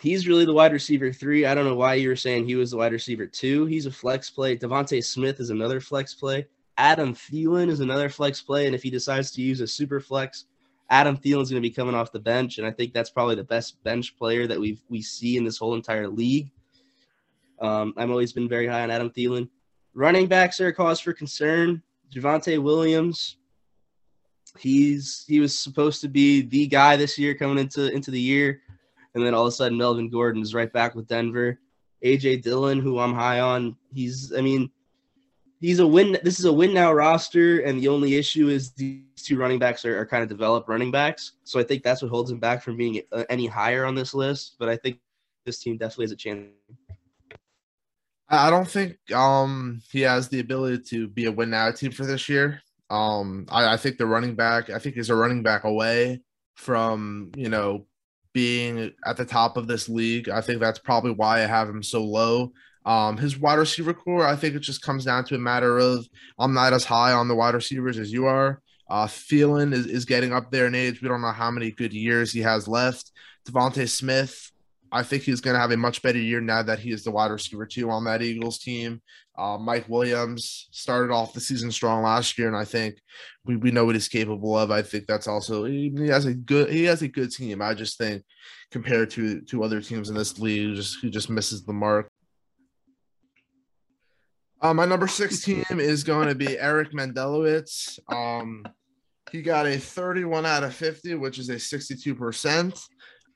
He's really the wide receiver three. I don't know why you were saying he was the wide receiver two. He's a flex play. Devontae Smith is another flex play. Adam Thielen is another flex play, and if he decides to use a super flex, Adam Thielen's going to be coming off the bench, and I think that's probably the best bench player that we we see in this whole entire league. Um, I've always been very high on Adam Thielen. Running backs are a cause for concern. Javante Williams, he's he was supposed to be the guy this year coming into, into the year, and then all of a sudden Melvin Gordon is right back with Denver. A J Dillon, who I'm high on, he's I mean he's a win. This is a win now roster, and the only issue is these two running backs are, are kind of developed running backs. So I think that's what holds him back from being any higher on this list. But I think this team definitely has a chance. I don't think um, he has the ability to be a win now team for this year. Um, I, I think the running back. I think he's a running back away from, you know, being at the top of this league. I think that's probably why I have him so low. Um, his wide receiver core, I think it just comes down to a matter of I'm not as high on the wide receivers as you are. Uh, Thielen is, is getting up there in age. We don't know how many good years he has left. Devontae Smith, I think he's going to have a much better year now that he is the wide receiver two on that Eagles team. Uh, Mike Williams started off the season strong last year, and I think we, we know what he's capable of. I think that's also he, he has a good he has a good team. I just think compared to to other teams in this league, just he just misses the mark. Uh, my number six team is going to be Eric Mendelowitz. Um, he got a thirty-one out of fifty, which is a sixty-two percent.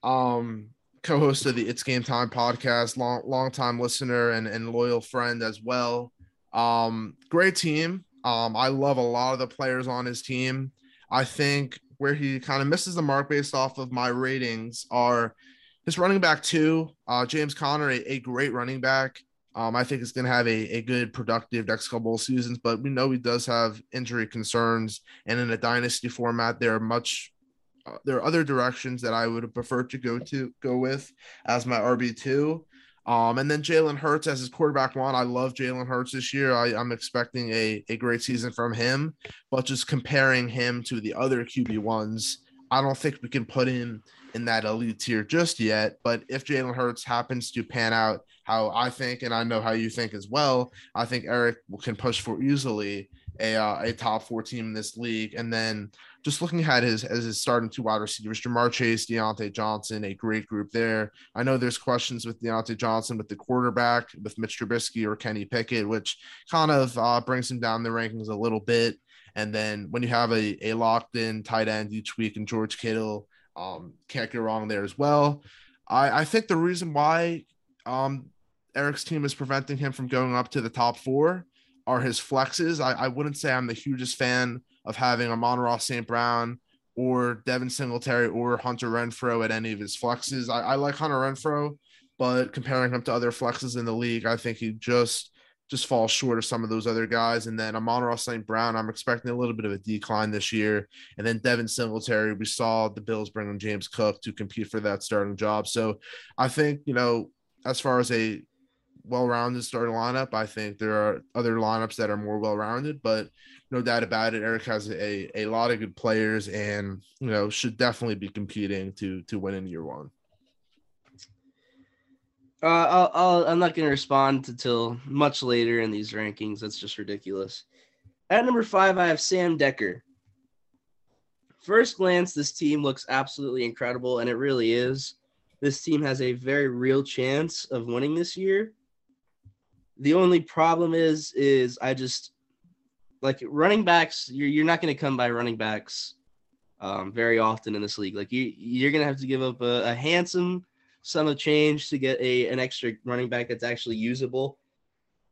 Um, co-host of the It's Game Time podcast, long long-time listener and, and loyal friend as well. Um, great team. Um, I love a lot of the players on his team. I think where he kind of misses the mark based off of my ratings are his running back two, uh, James Conner, a, a great running back. Um, I think it's going to have a, a good, productive next couple of seasons, but we know he does have injury concerns. And in a dynasty format, there are much uh, there are other directions that I would have preferred to go to go with as my R B two. Um, and then Jalen Hurts as his quarterback one. I love Jalen Hurts this year. I, I'm expecting a, a great season from him, but just comparing him to the other Q B ones, I don't think we can put him in that elite tier just yet. But if Jalen Hurts happens to pan out how I think, and I know how you think as well, I think Eric can push for easily a uh, a top four team in this league. And then just looking at his as his starting two wide receivers, Jamar Chase, Deontay Johnson, a great group there. I know there's questions with Deontay Johnson, with the quarterback, with Mitch Trubisky or Kenny Pickett, which kind of uh, brings him down the rankings a little bit. And then when you have a, a locked-in tight end each week and George Kittle, um, can't go wrong there as well. I, I think the reason why um, Eric's team is preventing him from going up to the top four are his flexes. I, I wouldn't say I'm the hugest fan of having Amon Ross Saint Brown or Devin Singletary or Hunter Renfrow at any of his flexes. I, I like Hunter Renfrow, but comparing him to other flexes in the league, I think he just – just fall short of some of those other guys. And then Amon Ross Saint Brown, I'm expecting a little bit of a decline this year. And then Devin Singletary, we saw the Bills bring in James Cook to compete for that starting job. So I think, you know, as far as a well-rounded starting lineup, I think there are other lineups that are more well-rounded, but no doubt about it, Eric has a, a lot of good players and, you know, should definitely be competing to, to win in year one. Uh, I'll, I'll, I'm not going to respond until much later in these rankings. That's just ridiculous. At number five, I have Sam Decker. First glance, this team looks absolutely incredible, and it really is. This team has a very real chance of winning this year. The only problem is, is I just like running backs. You're you're not going to come by running backs um, very often in this league. Like you, you're going to have to give up a, a handsome sum of change to get a an extra running back that's actually usable.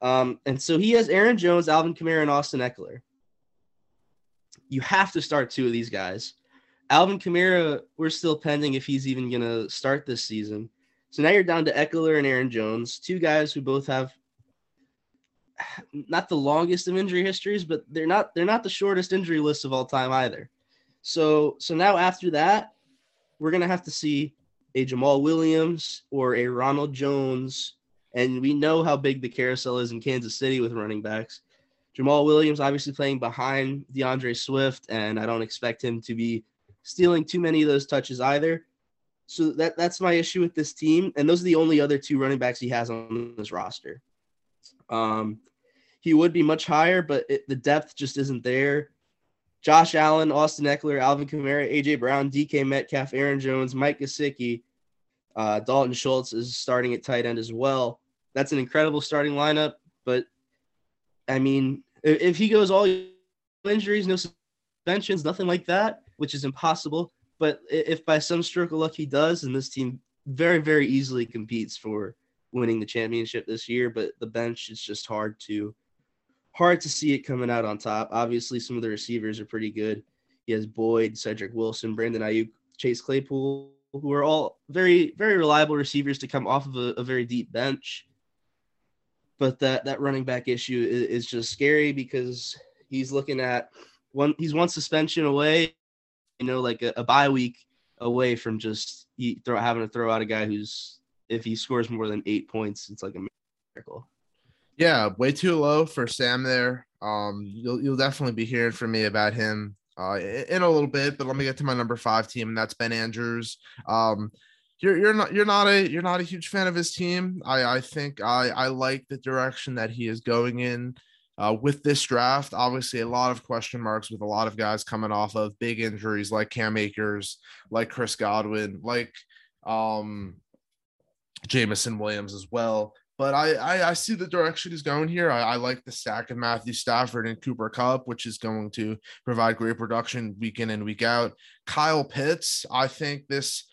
Um, and so he has Aaron Jones, Alvin Kamara, and Austin Eckler. You have to start two of these guys. Alvin Kamara, we're still pending if he's even going to start this season. So now you're down to Eckler and Aaron Jones, two guys who both have not the longest of injury histories, but they're not they're not the shortest injury list of all time either. So so now after that, we're going to have to see a Jamal Williams or a Ronald Jones, and we know how big the carousel is in Kansas City with running backs. Jamal Williams obviously playing behind DeAndre Swift, and I don't expect him to be stealing too many of those touches either. So that that's my issue with this team, and those are the only other two running backs he has on this roster. Um, he would be much higher, but it, the depth just isn't there. Josh Allen, Austin Eckler, Alvin Kamara, A J Brown, D K Metcalf, Aaron Jones, Mike Gesicki, Uh, Dalton Schultz is starting at tight end as well. That's an incredible starting lineup, but I mean, if, if he goes all injuries, no suspensions, nothing like that, which is impossible, but if by some stroke of luck he does, and this team very, very easily competes for winning the championship this year, but the bench is just hard to hard to see it coming out on top. Obviously, some of the receivers are pretty good. He has Boyd, Cedric Wilson, Brandon Ayuk, Chase Claypool, who are all very, very reliable receivers to come off of a, a very deep bench. But that, that running back issue is, is just scary because he's looking at one, he's one suspension away, you know, like a, a bye week away from just he throw, having to throw out a guy who's, if he scores more than eight points, it's like a miracle. Yeah. Way too low for Sam there. Um, you'll, you'll definitely be hearing from me about him Uh, in a little bit, but let me get to my number five team, and that's Ben Andrews. Um, you're you're not you're not a you're not a huge fan of his team. I I think I I like the direction that he is going in uh, with this draft. Obviously, a lot of question marks with a lot of guys coming off of big injuries, like Cam Akers, like Chris Godwin, like um, Jamison Williams as well. But I, I, I see the direction he's going here. I, I like the stack of Matthew Stafford and Cooper Kupp, which is going to provide great production week in and week out. Kyle Pitts, I think this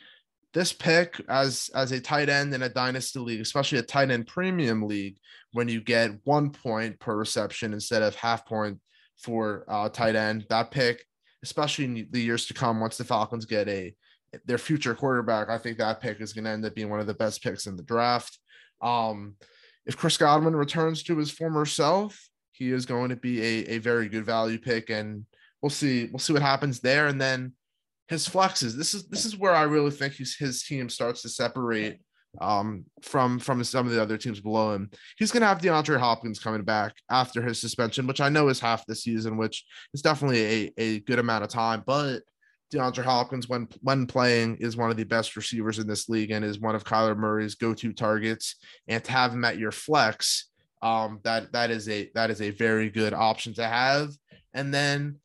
this pick as, as a tight end in a dynasty league, especially a tight end premium league, when you get one point per reception instead of half point for uh, tight end, that pick, especially in the years to come, once the Falcons get a their future quarterback, I think that pick is going to end up being one of the best picks in the draft. Um, if Chris Godwin returns to his former self, he is going to be a, a very good value pick, and we'll see, we'll see what happens there. And then his flexes, this is, this is where I really think his, his team starts to separate um, from from some of the other teams below him. He's going to have DeAndre Hopkins coming back after his suspension, which I know is half the season, which is definitely a, a good amount of time. But DeAndre Hopkins, when when playing, is one of the best receivers in this league and is one of Kyler Murray's go-to targets. And to have him at your flex, um, that that is a that is a very good option to have. And then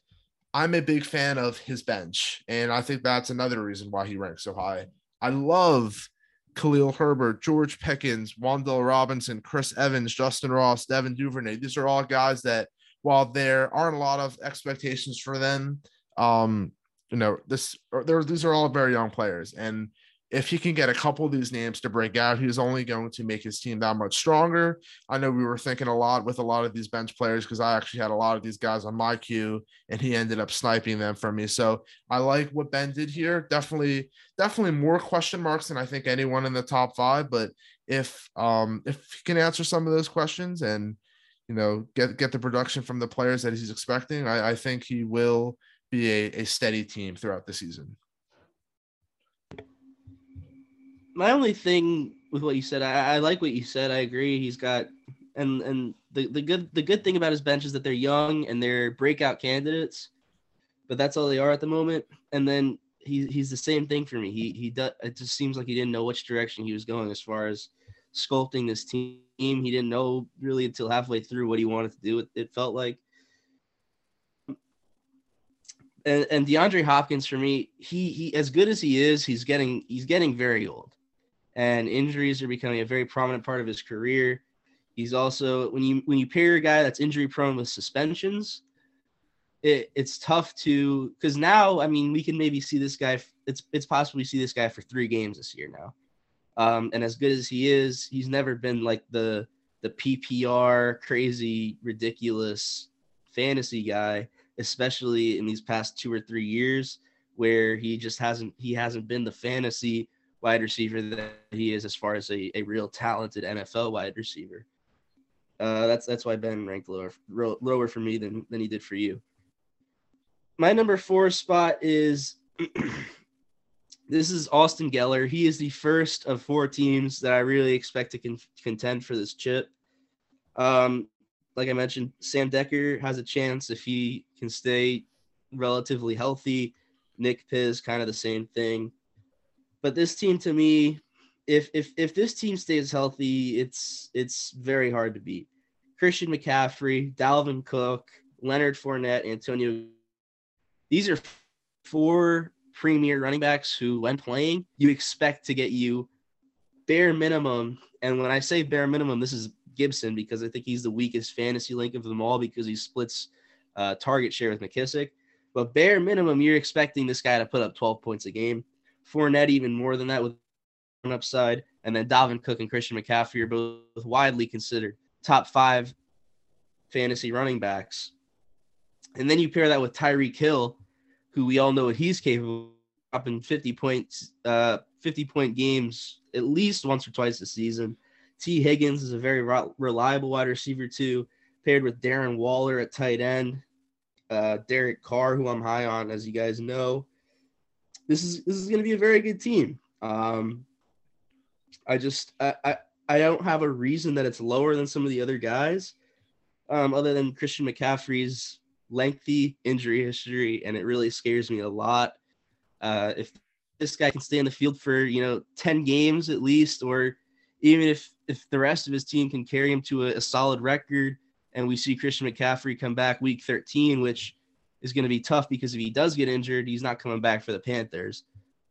I'm a big fan of his bench, and I think that's another reason why he ranks so high. I love Khalil Herbert, George Pickens, Wan'Dale Robinson, Chris Evans, Justin Ross, Devin Duvernay. These are all guys that, while there aren't a lot of expectations for them, um, you know, this there these are all very young players, and if he can get a couple of these names to break out, he's only going to make his team that much stronger. I know we were thinking a lot with a lot of these bench players because I actually had a lot of these guys on my queue, and he ended up sniping them from me. So I like what Ben did here. Definitely, definitely more question marks than I think anyone in the top five. But if um, if he can answer some of those questions and, you know, get get the production from the players that he's expecting, I, I think he will be a, a steady team throughout the season. My only thing with what you said, I, I like what you said. I agree. He's got, and and the, the good the good thing about his bench is that they're young and they're breakout candidates, but that's all they are at the moment. And then he he's the same thing for me. He he does. It just seems like he didn't know which direction he was going as far as sculpting this team. He didn't know really until halfway through what he wanted to do. It, it felt like. And and DeAndre Hopkins for me, he he as good as he is, he's getting he's getting very old. And injuries are becoming a very prominent part of his career. He's also, when you when you pair a guy that's injury prone with suspensions, it, it's tough to, because now, I mean, we can maybe see this guy. It's it's possible we see this guy for three games this year now. Um, and as good as he is, he's never been like the the P P R crazy, ridiculous fantasy guy, especially in these past two or three years where he just hasn't he hasn't been the fantasy wide receiver that he is as far as a, a real talented N F L wide receiver. Uh, that's that's why Ben ranked lower lower for me than, than he did for you. My number four spot is this is Austin Geller. He is the first of four teams that I really expect to con- contend for this chip. Um, like I mentioned, Sam Decker has a chance if he can stay relatively healthy. Nick Piz, kind of the same thing. But this team, to me, if if if this team stays healthy, it's it's very hard to beat. Christian McCaffrey, Dalvin Cook, Leonard Fournette, Antonio. These are four premier running backs who, when playing, you expect to get you bare minimum. And when I say bare minimum, this is Gibson, because I think he's the weakest fantasy link of them all because he splits uh, target share with McKissick. But bare minimum, you're expecting this guy to put up twelve points a game. Fournette even more than that with an upside. And then Dalvin Cook and Christian McCaffrey are both widely considered top five fantasy running backs. And then you pair that with Tyreek Hill, who we all know what he's capable of, up in fifty points, uh, fifty-point games at least once or twice a season. T. Higgins is a very reliable wide receiver too, paired with Darren Waller at tight end. Uh, Derek Carr, who I'm high on, as you guys know. This is this is going to be a very good team. Um, I just I, I I don't have a reason that it's lower than some of the other guys, um, other than Christian McCaffrey's lengthy injury history, and it really scares me a lot. Uh, if this guy can stay in the field for you know ten games at least, or even if if the rest of his team can carry him to a, a solid record, and we see Christian McCaffrey come back week thirteen, which is going to be tough because if he does get injured, he's not coming back for the Panthers.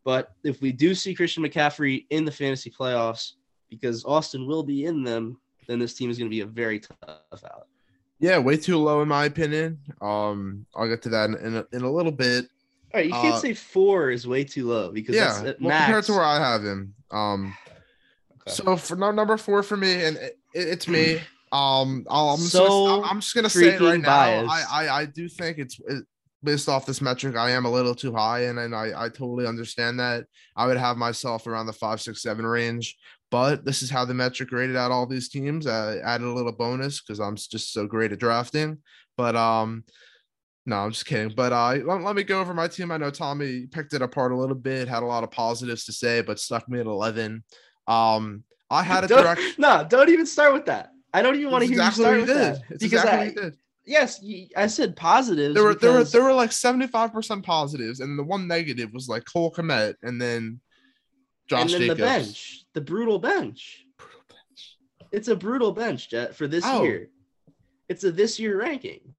But if we do see Christian McCaffrey in the fantasy playoffs, because Austin will be in them, then this team is going to be a very tough out. Yeah, way too low in my opinion. Um, I'll get to that in, in, a, in a little bit. All right, you can't uh, say four is way too low because yeah, that's at well, max. Compared to where I have him. Um, okay. So for no, number four for me, and it, it's me. Um, I'll, I'm, so just gonna, I'm just gonna say it right biased. now. I, I, I do think it's it, based off this metric, I am a little too high, and, and I, I totally understand that. I would have myself around the five, six, seven range, but this is how the metric rated out all these teams. I added a little bonus because I'm just so great at drafting, but um, no, I'm just kidding. But uh, let, let me go over my team. I know Tommy picked it apart a little bit, had a lot of positives to say, but stuck me at eleven. Um, I had a direction. No, don't even start with that. I don't even want to hear you start with that. It's exactly what you did. Yes, I said positives. There were because... there were there were like seventy-five percent positives, and the one negative was like Cole Kmet, and then Josh Jacobs. And then Jacobs. the bench, the brutal bench. Brutal bench. It's a brutal bench, Jet, for this oh. year. It's a this year ranking.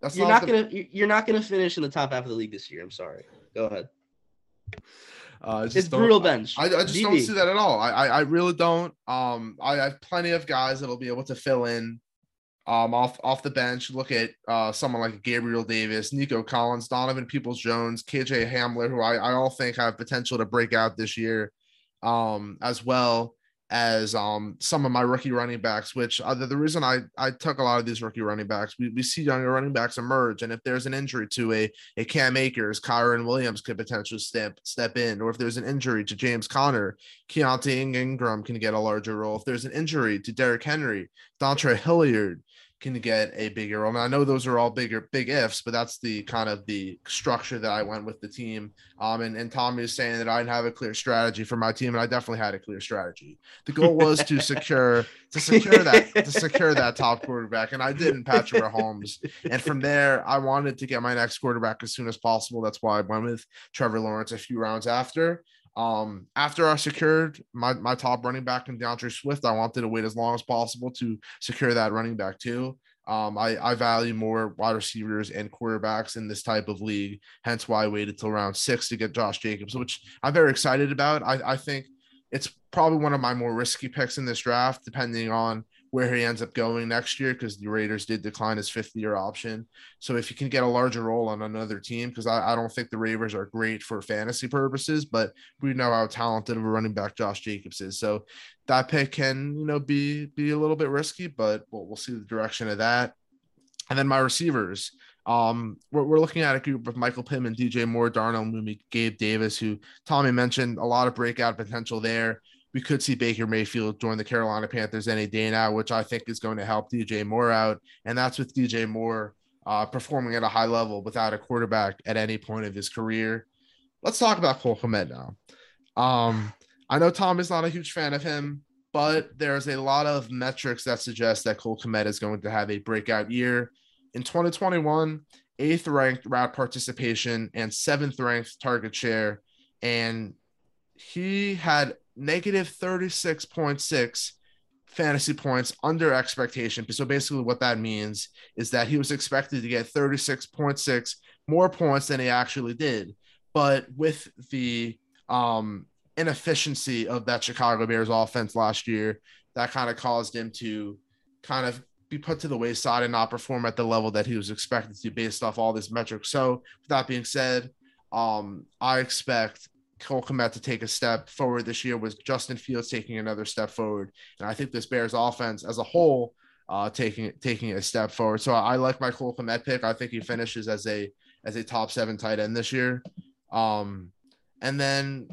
That's you're not the... gonna you're not gonna finish in the top half of the league this year. I'm sorry. Go ahead. Uh, it's brutal bench. I, I just D B. Don't see that at all. I, I I really don't. Um, I have plenty of guys that'll be able to fill in. Um, off off the bench, look at uh, someone like Gabriel Davis, Nico Collins, Donovan Peoples-Jones, K J Hamler, who I, I all think have potential to break out this year, um, as well as um, some of my rookie running backs, which uh, the, the reason I, I took a lot of these rookie running backs, we, we see younger running backs emerge, and if there's an injury to a, a Cam Akers, Kyron Williams could potentially step, step in, or if there's an injury to James Conner, Keontae Ingram can get a larger role. If there's an injury to Derrick Henry, Dontre Hilliard can get a bigger role. And I know those are all bigger, big ifs, but that's the kind of the structure that I went with the team. Um, and, and Tommy is saying that I didn't have a clear strategy for my team. And I definitely had a clear strategy. The goal was to secure, to secure that, to secure that top quarterback. And I did in Patrick Mahomes. And from there, I wanted to get my next quarterback as soon as possible. That's why I went with Trevor Lawrence a few rounds after. Um, after I secured my, my top running back in DeAndre Swift, I wanted to wait as long as possible to secure that running back too. Um, I, I value more wide receivers and quarterbacks in this type of league. Hence why I waited till round six to get Josh Jacobs, which I'm very excited about. I, I think it's probably one of my more risky picks in this draft, depending on where he ends up going next year, because the Raiders did decline his fifth year option. So if you can get a larger role on another team, because I, I don't think the Ravens are great for fantasy purposes, but we know how talented of a running back Josh Jacobs is. So that pick can, you know, be, be a little bit risky, but we'll, we'll see the direction of that. And then my receivers, um, we're, we're looking at a group of Michael Pittman, D J Moore, Darnell Mooney, Gabe Davis, who Tommy mentioned, a lot of breakout potential there. We could see Baker Mayfield join the Carolina Panthers any day now, which I think is going to help D J Moore out. And that's with D J Moore uh, performing at a high level without a quarterback at any point of his career. Let's talk about Cole Kmet now. Um, I know Tom is not a huge fan of him, but there's a lot of metrics that suggest that Cole Kmet is going to have a breakout year. In twenty twenty-one, eighth ranked route participation and seventh ranked target share. And he had negative thirty-six point six fantasy points under expectation. So basically what that means is that he was expected to get thirty-six point six more points than he actually did. But with the um, inefficiency of that Chicago Bears offense last year, that kind of caused him to kind of be put to the wayside and not perform at the level that he was expected to based off all this metric. So with that being said, um, I expect Cole Kmet to take a step forward this year, with Justin Fields taking another step forward. And I think this Bears offense as a whole uh, taking taking a step forward. So I, I like my Cole Kmet pick. I think he finishes as a as a top seven tight end this year. Um, and then,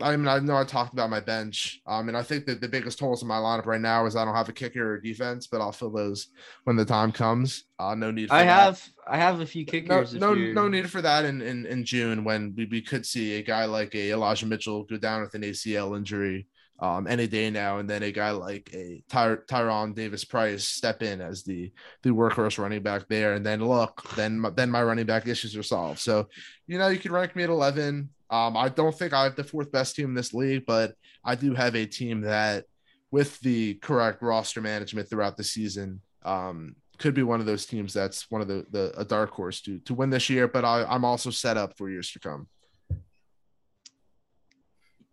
I mean, I know I talked about my bench. Um, and I think that the biggest holes in my lineup right now is I don't have a kicker or defense, but I'll fill those when the time comes. Uh, no need for I that. have I have a few kickers. No, no, no need for that in, in, in June when we, we could see a guy like a Elijah Mitchell go down with an A C L injury um, any day now, and then a guy like a Ty- Tyron Davis-Price step in as the, the workhorse running back there, and then look, then my, then my running back issues are solved. So, you know, you could rank me at eleven. Um, I don't think I have the fourth best team in this league, but I do have a team that, with the correct roster management throughout the season, um, could be one of those teams that's one of the, the a dark horse to to win this year. But I, I'm also set up for years to come.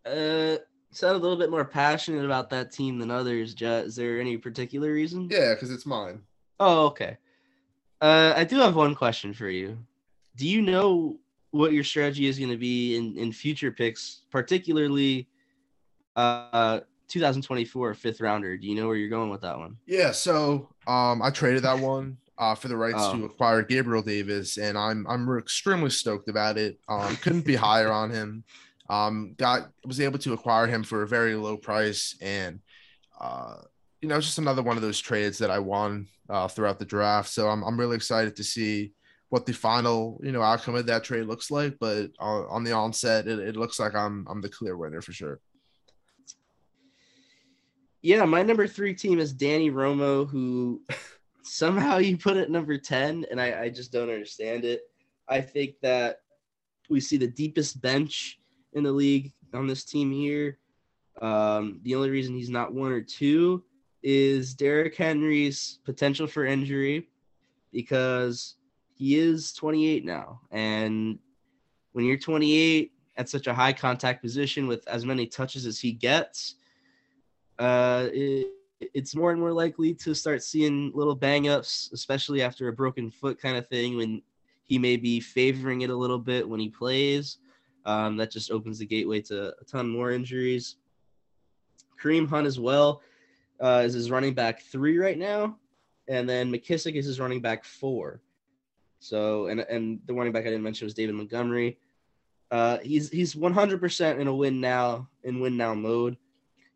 Uh, sound a little bit more passionate about that team than others. Jet. Is there any particular reason? Yeah, because it's mine. Oh, okay. Uh, I do have one question for you. Do you know what your strategy is going to be in, in future picks, particularly uh, twenty twenty-four fifth rounder? Do you know where you're going with that one? Yeah, so um, I traded that one uh, for the rights oh. to acquire Gabriel Davis, and I'm I'm extremely stoked about it. Um, couldn't be higher on him. Um, got was able to acquire him for a very low price, and uh, you know, it's just another one of those trades that I won uh, throughout the draft. So I'm I'm really excited to see what the final, you know, outcome of that trade looks like, but on, on the onset, it, it looks like I'm I'm the clear winner for sure. yeah, my number three team is Danny Romo, who somehow you put at number ten, and I, I just don't understand it. I think that we see the deepest bench in the league on this team here. Um, the only reason he's not one or two is Derrick Henry's potential for injury, because he is twenty-eight now. And when you're twenty-eight at such a high contact position with as many touches as he gets, uh, it, it's more and more likely to start seeing little bang-ups, especially after a broken foot kind of thing, when he may be favoring it a little bit when he plays. Um, that just opens the gateway to a ton more injuries. Kareem Hunt as well uh, is his running back three right now. And then McKissic is his running back four. So, and and the running back I didn't mention was David Montgomery. Uh, he's he's one hundred percent in a win now, in win now mode.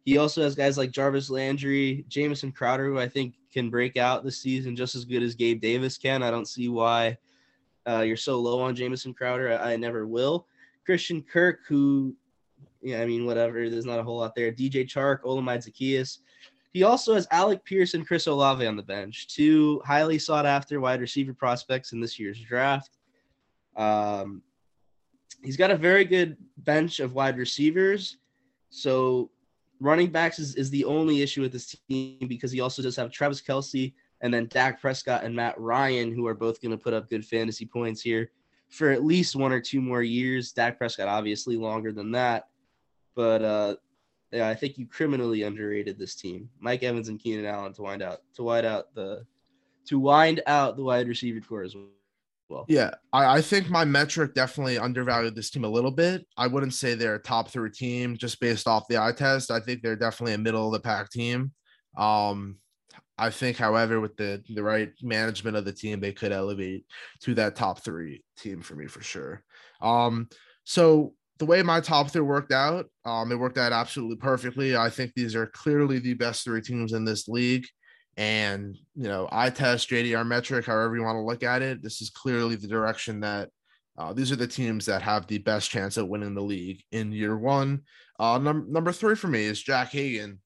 He also has guys like Jarvis Landry, Jamison Crowder, who I think can break out this season just as good as Gabe Davis can. I don't see why uh, you're so low on Jamison Crowder. I, I never will. Christian Kirk, who, yeah, I mean, whatever. There's not a whole lot there. D J Chark, Olamide Zaccheaus. He also has Alec Pierce and Chris Olave on the bench, two highly sought-after wide receiver prospects in this year's draft. Um, he's got a very good bench of wide receivers, so running backs is, is the only issue with this team, because he also does have Travis Kelce and then Dak Prescott and Matt Ryan, who are both going to put up good fantasy points here for at least one or two more years. Dak Prescott, obviously, longer than that, but uh, – yeah, I think you criminally underrated this team. Mike Evans and Keenan Allen to wind out to wind out the to wind out the wide receiver core as well. Yeah, I, I think my metric definitely undervalued this team a little bit. I wouldn't say they're a top three team just based off the eye test. I think they're definitely a middle of the pack team. Um, I think, however, with the the right management of the team, they could elevate to that top three team for me for sure. Um, so. The way my top three worked out, um, it worked out absolutely perfectly. I think these are clearly the best three teams in this league. And, you know, eye test, J D R metric, however you want to look at it, this is clearly the direction that uh, these are the teams that have the best chance at winning the league in year one. Uh, num- number three for me is Jack Hagan.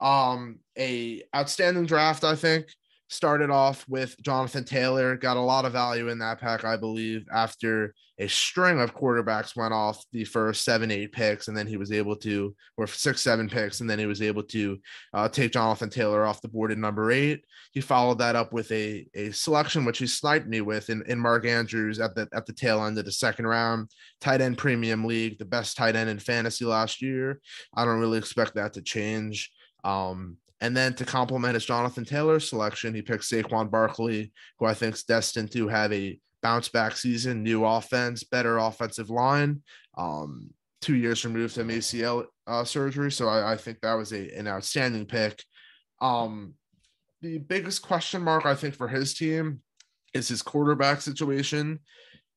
Um, a outstanding draft, I think. Started off with Jonathan Taylor, got a lot of value in that pack, I believe, after a string of quarterbacks went off the first seven, eight picks, and then he was able to, or six, seven picks, and then he was able to uh, take Jonathan Taylor off the board at number eight. He followed that up with a a selection, which he sniped me with, in, in Mark Andrews at the at the tail end of the second round. Tight end premium league, the best tight end in fantasy last year. I don't really expect that to change. Um, And then to complement his Jonathan Taylor selection, he picked Saquon Barkley, who I think is destined to have a bounce-back season, new offense, better offensive line, um, two years removed from A C L uh, surgery. So I, I think that was a, an outstanding pick. Um, the biggest question mark, I think, for his team is his quarterback situation.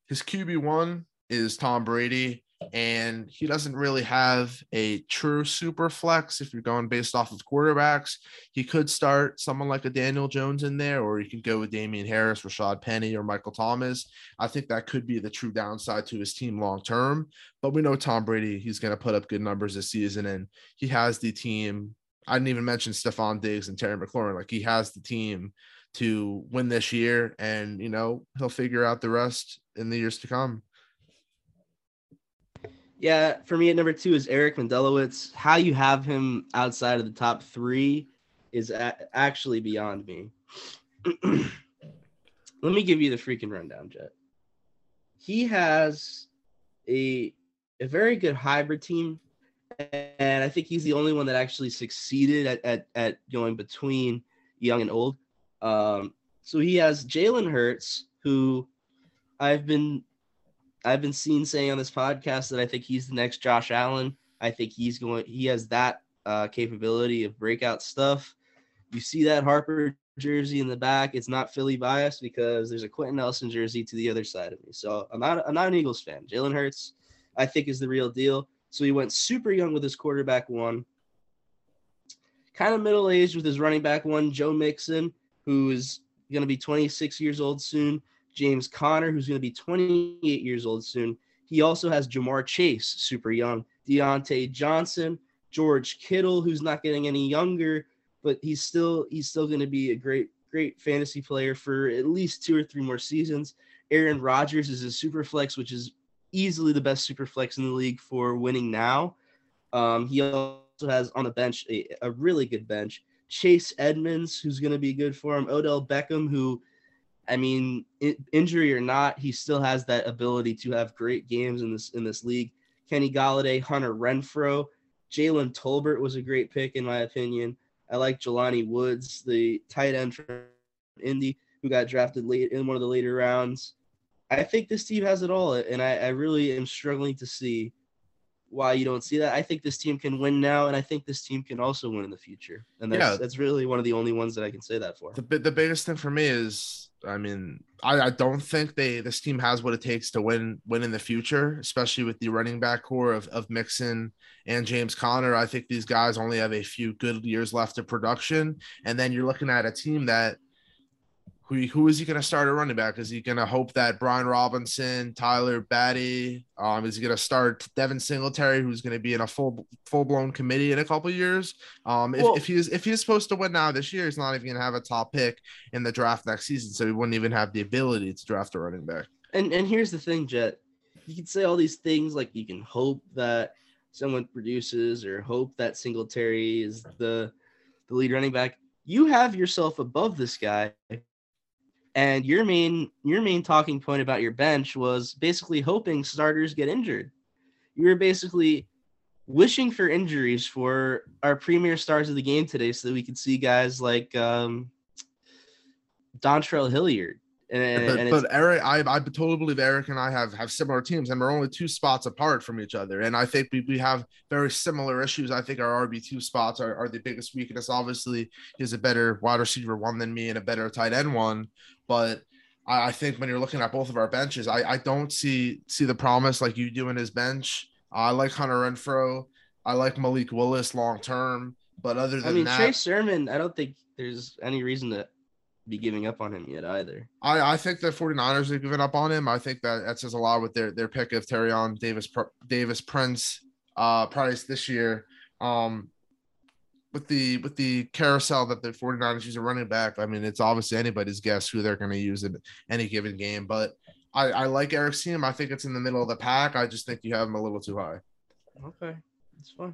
His Q B one is Tom Brady. And he doesn't really have a true super flex. If you're going based off of quarterbacks, he could start someone like a Daniel Jones in there, or you could go with Damian Harris, Rashad Penny, or Michael Thomas. I think that could be the true downside to his team long-term, but we know Tom Brady, he's going to put up good numbers this season, and he has the team. I didn't even mention Stephon Diggs and Terry McLaurin. Like, he has the team to win this year, and, you know, he'll figure out the rest in the years to come. Yeah, for me at number two is Eric Mendelowitz. How you have him outside of the top three is a- actually beyond me. Let me give you the freaking rundown, Jet. He has a a very good hybrid team, and I think he's the only one that actually succeeded at, at, at going between young and old. Um, so he has Jalen Hurts, who I've been – I've been seen saying on this podcast that I think he's the next Josh Allen. I think he's going, he has that uh, capability of breakout stuff. You see that Harper jersey in the back. It's not Philly biased because there's a Quentin Nelson jersey to the other side of me. So I'm not, I'm not an Eagles fan. Jalen Hurts, I think, is the real deal. So he went super young with his quarterback one, kind of middle-aged with his running back one, Joe Mixon, who is going to be twenty-six years old soon. James Conner, who's going to be twenty-eight years old soon. He also has Jamar Chase, super young, Deontay Johnson, George Kittle, who's not getting any younger, but he's still he's still going to be a great, great fantasy player for at least two or three more seasons. Aaron Rodgers is a super flex, which is easily the best super flex in the league for winning now. Um, he also has on the bench a, a really good bench. Chase Edmonds, who's going to be good for him. Odell Beckham, who, I mean, it, injury or not, he still has that ability to have great games in this in this league. Kenny Galladay, Hunter Renfrow, Jalen Tolbert was a great pick, in my opinion. I like Jelani Woods, the tight end from Indy, who got drafted late in one of the later rounds. I think this team has it all, and I, I really am struggling to see why you don't see that. I think this team can win now, and I think this team can also win in the future. And that's, yeah. that's really one of the only ones that I can say that for. The, the biggest thing for me is, I mean, I, I don't think they this team has what it takes to win win in the future, especially with the running back core of, of Mixon and James Conner. I think these guys only have a few good years left of production. And then you're looking at a team that, Who, who is he going to start at running back? Is he going to hope that Brian Robinson, Tyler Batty, um, is he going to start Devin Singletary, who's going to be in a full, full-blown committee in a couple of years? Um, if, well, if, he is, if he is supposed to win now this year, he's not even going to have a top pick in the draft next season, so he wouldn't even have the ability to draft a running back. And, and here's the thing, Jet. You can say all these things, like you can hope that someone produces or hope that Singletary is the, the lead running back. You have yourself above this guy. And your main your main talking point about your bench was basically hoping starters get injured. You were basically wishing for injuries for our premier stars of the game today so that we could see guys like um, Dontrell Hilliard. And, but, and but Eric, I, I totally believe Eric and I have, have similar teams, and we're only two spots apart from each other. And I think we, we have very similar issues. I think our R B two spots are, are the biggest weakness. Obviously, he's a better wide receiver one than me and a better tight end one. But I, I think when you're looking at both of our benches, I, I don't see see the promise like you do in his bench. I like Hunter Renfrow. I like Malik Willis long term. But other than I mean, that, Trey Sermon, I don't think there's any reason to be giving up on him yet either. I, I think the 49ers have given up on him. I think that, that says a lot with their, their pick of Terrion Davis Davis Prince uh, price this year. Um, with the with the carousel that the 49ers use a running back, I mean, it's obviously anybody's guess who they're going to use in any given game. But I, I like Eric Seem. I think it's in the middle of the pack. I just think you have him a little too high. Okay, that's fine.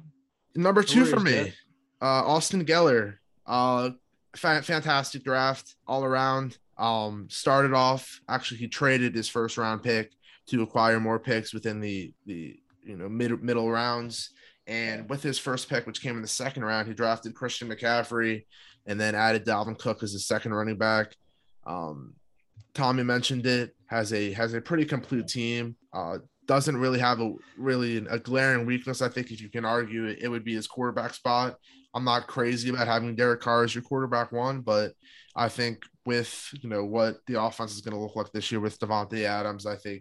Number two for me, uh, Austin Geller. Uh, Fantastic draft all around. Um, started off actually, he traded his first round pick to acquire more picks within the the you know mid middle rounds. And with his first pick, which came in the second round, he drafted Christian McCaffrey and then added Dalvin Cook as his second running back. Um, Tommy mentioned it has a has a pretty complete team. Uh, doesn't really have a really a glaring weakness. I think if you can argue it, it would be his quarterback spot. I'm not crazy about having Derek Carr as your quarterback one, but I think with, you know, what the offense is going to look like this year with Davante Adams, I think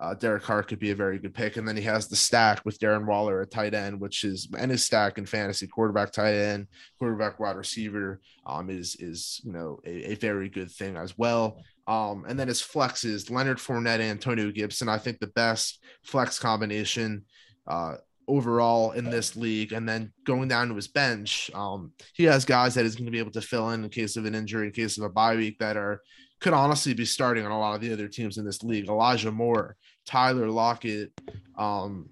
uh, Derek Carr could be a very good pick. And then he has the stack with Darren Waller at tight end, which is – and his stack in fantasy quarterback, tight end, quarterback, wide receiver um, is, is you know, a, a very good thing as well. Um, and then his flexes, Leonard Fournette, Antonio Gibson, I think the best flex combination uh, – overall in this league. And then going down to his bench, um, he has guys that is going to be able to fill in in case of an injury, in case of a bye week that are could honestly be starting on a lot of the other teams in this league. Elijah Moore, Tyler Lockett, um,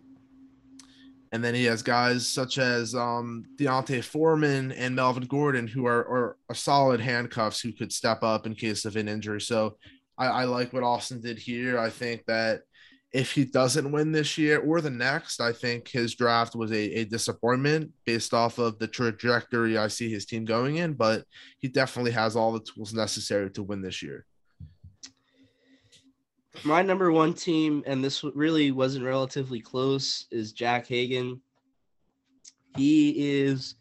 and then he has guys such as um, Deontay Foreman and Melvin Gordon, who are, are, are solid handcuffs who could step up in case of an injury. So I, I like what Austin did here. I think that if he doesn't win this year or the next, I think his draft was a, a disappointment based off of the trajectory I see his team going in, but he definitely has all the tools necessary to win this year. My number one team, and this really wasn't relatively close, is Jack Hagan. He is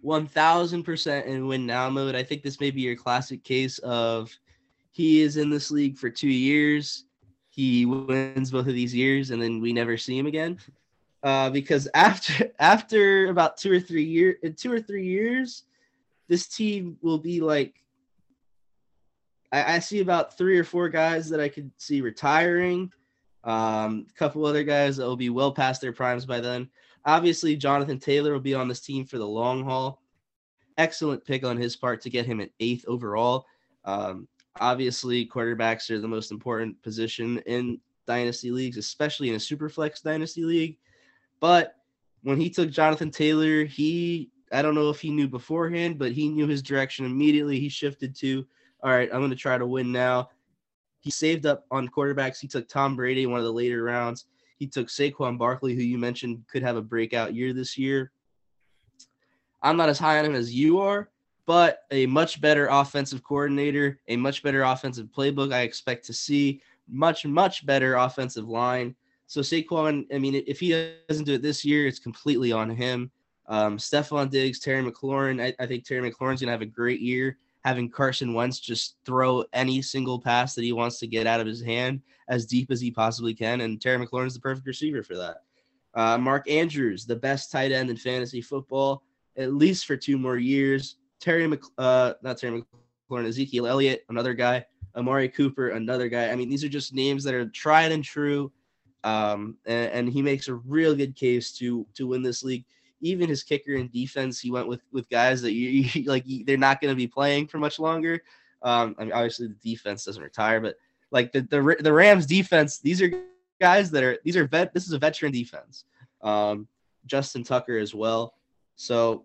one thousand percent in win now mode. I think this may be your classic case of he is in this league for two years. He wins both of these years, and then we never see him again. Uh, because after after about two or three year, two or three years, this team will be like I, I see about three or four guys that I could see retiring. Um, a couple other guys that will be well past their primes by then. Obviously, Jonathan Taylor will be on this team for the long haul. Excellent pick on his part to get him at eighth overall. Um, obviously, quarterbacks are the most important position in dynasty leagues, especially in a super flex dynasty league. But when he took Jonathan Taylor, he, I don't know if he knew beforehand, but he knew his direction immediately. He shifted to, all right, I'm going to try to win now. He saved up on quarterbacks. He took Tom Brady in one of the later rounds. He took Saquon Barkley, who you mentioned could have a breakout year this year. I'm not as high on him as you are, but a much better offensive coordinator, a much better offensive playbook I expect to see, much, much better offensive line. So Saquon, I mean, if he doesn't do it this year, it's completely on him. Um, Stephon Diggs, Terry McLaurin, I, I think Terry McLaurin's going to have a great year, having Carson Wentz just throw any single pass that he wants to get out of his hand as deep as he possibly can, and Terry McLaurin's the perfect receiver for that. Uh, Mark Andrews, the best tight end in fantasy football, at least for two more years. Terry Mc, uh, not Terry McLaurin, Ezekiel Elliott, another guy. Amari Cooper, another guy. I mean, these are just names that are tried and true, um, and, and he makes a real good case to to win this league. Even his kicker and defense, he went with with guys that you, you like. You, they're not going to be playing for much longer. Um, I mean, obviously the defense doesn't retire, but like the the the Rams defense, these are guys that are these are vet. This is a veteran defense. Um, Justin Tucker as well. So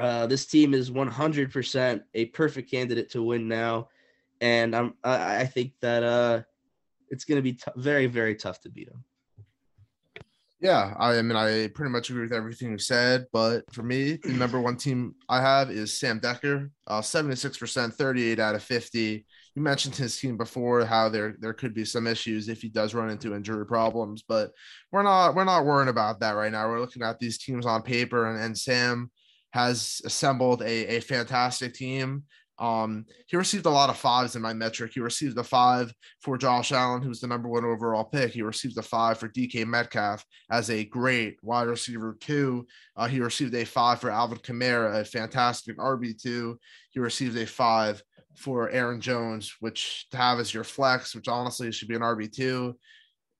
uh, this team is one hundred percent a perfect candidate to win now, and I'm I, I think that uh, it's going to be t- very very tough to beat them. Yeah, I mean, I pretty much agree with everything you said, but for me, the number one team I have is Sam Decker, uh, seventy-six percent, thirty-eight out of fifty. You mentioned his team before, how there there could be some issues if he does run into injury problems, but we're not we're not worrying about that right now. We're looking at these teams on paper, and, and Sam has assembled a, a fantastic team. Um, he received a lot of fives in my metric. He received a five for Josh Allen, who's the number one overall pick. He received a five for D K Metcalf as a great wide receiver two. Uh, he received a five for Alvin Kamara, a fantastic R B two. He received a five for Aaron Jones, which to have as your flex, which honestly should be an R B two.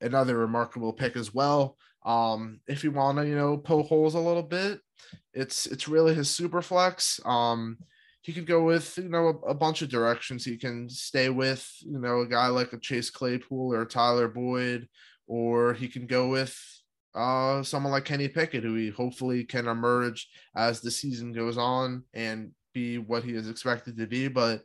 Another remarkable pick as well. Um, if you want to, you know, poke holes a little bit, it's, it's really his super flex. Um, He could go with, you know, a, a bunch of directions. He can stay with, you know, a guy like a Chase Claypool or Tyler Boyd, or he can go with uh, someone like Kenny Pickett, who he hopefully can emerge as the season goes on and be what he is expected to be. But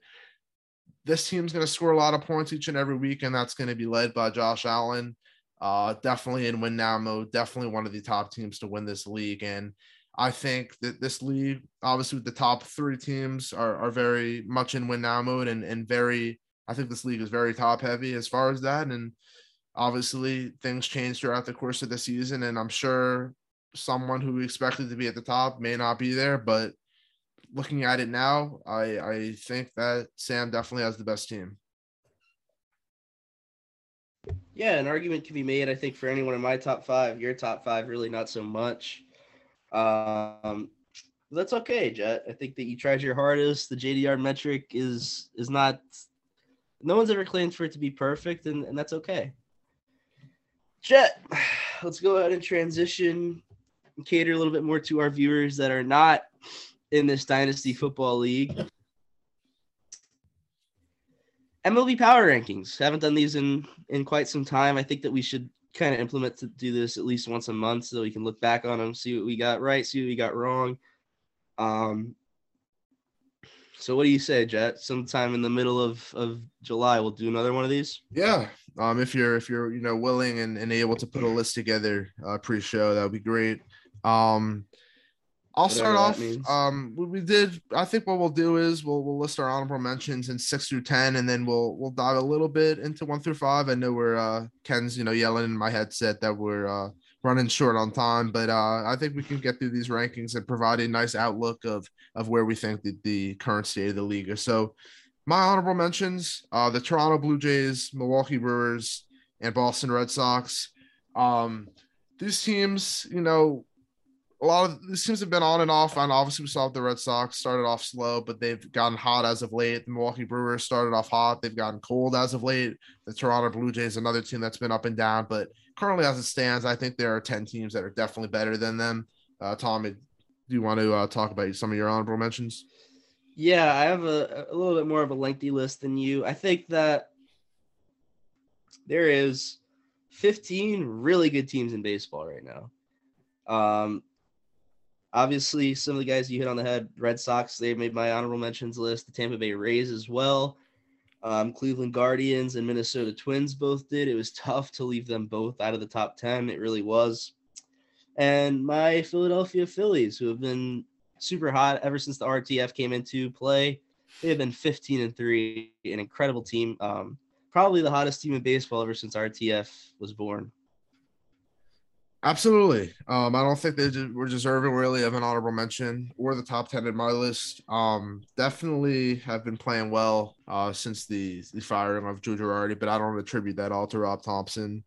this team's going to score a lot of points each and every week, and that's going to be led by Josh Allen. Uh, definitely in win now mode, definitely one of the top teams to win this league. And I think that this league, obviously with the top three teams, are, are very much in win now mode and, and very, I think this league is very top heavy as far as that. And obviously things change throughout the course of the season. And I'm sure someone who we expected to be at the top may not be there, but looking at it now, I, I think that Sam definitely has the best team. Yeah. An argument can be made, I think, for anyone in my top five, your top five, really not so much. Um, that's okay, Jet. I think that you tried your hardest. The J D R metric is, is not, no one's ever claimed for it to be perfect, and, and that's okay. Jet, let's go ahead and transition and cater a little bit more to our viewers that are not in this dynasty football league. M L B power rankings. Haven't done these in, in quite some time. I think that we should kind of implement to do this at least once a month so we can look back on them, see what we got right, see what we got wrong. Um, so what do you say, Jet? Sometime in the middle of, of July, we'll do another one of these. Yeah. Um, if you're, if you're, you know, willing and, and able to put a list together, uh, pre-show, that'd be great. Um, I'll Whatever start off. Um, we did. I think what we'll do is we'll we'll list our honorable mentions in six through ten, and then we'll we'll dive a little bit into one through five. I know we're uh, Ken's, you know, yelling in my headset that we're uh, running short on time, but uh, I think we can get through these rankings and provide a nice outlook of of where we think the, the current state of the league is. So, my honorable mentions: uh, the Toronto Blue Jays, Milwaukee Brewers, and Boston Red Sox. Um, these teams, you know. a lot of the teams have been on and off. And obviously we saw the Red Sox started off slow, but they've gotten hot as of late. The Milwaukee Brewers started off hot. They've gotten cold as of late. The Toronto Blue Jays, another team that's been up and down, but currently as it stands, I think there are ten teams that are definitely better than them. Uh, Tommy, do you want to uh, talk about some of your honorable mentions? Yeah, I have a, a little bit more of a lengthy list than you. I think that there is fifteen really good teams in baseball right now. Um, obviously, some of the guys you hit on the head, Red Sox, they made my honorable mentions list. The Tampa Bay Rays as well. Um, Cleveland Guardians and Minnesota Twins both did. It was tough to leave them both out of the top ten. It really was. And my Philadelphia Phillies, who have been super hot ever since the R T F came into play. They have been fifteen and three, an incredible team. Um, probably the hottest team in baseball ever since R T F was born. Absolutely. Um, I don't think they were deserving really of an honorable mention or the top ten in my list. Um, definitely have been playing well uh, since the, the firing of Drew Girardi, but I don't attribute that all to Rob Thompson.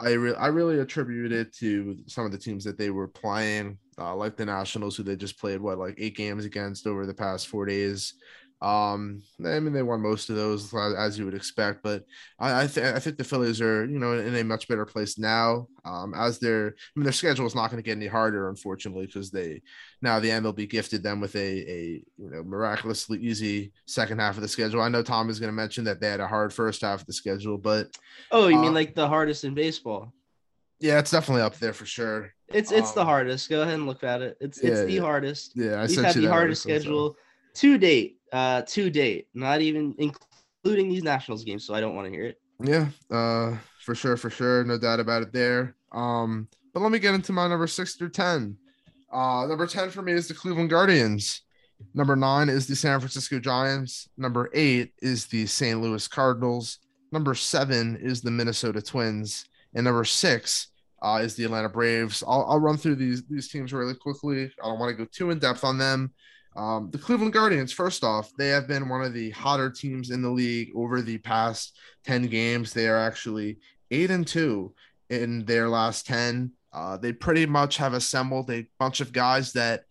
I, re- I really attribute it to some of the teams that they were playing, uh, like the Nationals, who they just played, what, like eight games against over the past four days. Um, I mean, they won most of those as you would expect, but I, I, th- I think the Phillies are, you know, in a much better place now. Um, as their, I mean, their schedule is not going to get any harder, unfortunately, because they now the M L B gifted them with a, a, you know, miraculously easy second half of the schedule. I know Tom is going to mention that they had a hard first half of the schedule, but oh, you uh, mean like the hardest in baseball? Yeah, it's definitely up there for sure. It's it's um, the hardest. Go ahead and look at it. It's yeah, it's the yeah. hardest. Yeah, I We've had the hardest schedule so. to date. Uh, to date, not even including these Nationals games, so I don't want to hear it. Yeah, uh, for sure, for sure, no doubt about it there. Um, but let me get into my number six through ten. Uh, number ten for me is the Cleveland Guardians. Number nine is the San Francisco Giants. Number eight is the Saint Louis Cardinals. Number seven is the Minnesota Twins, and number six uh, is the Atlanta Braves. I'll, I'll run through these these teams really quickly. I don't want to go too in depth on them. Um, the Cleveland Guardians, first off, they have been one of the hotter teams in the league over the past ten games. They are actually eight and two in their last ten. Uh, they pretty much have assembled a bunch of guys that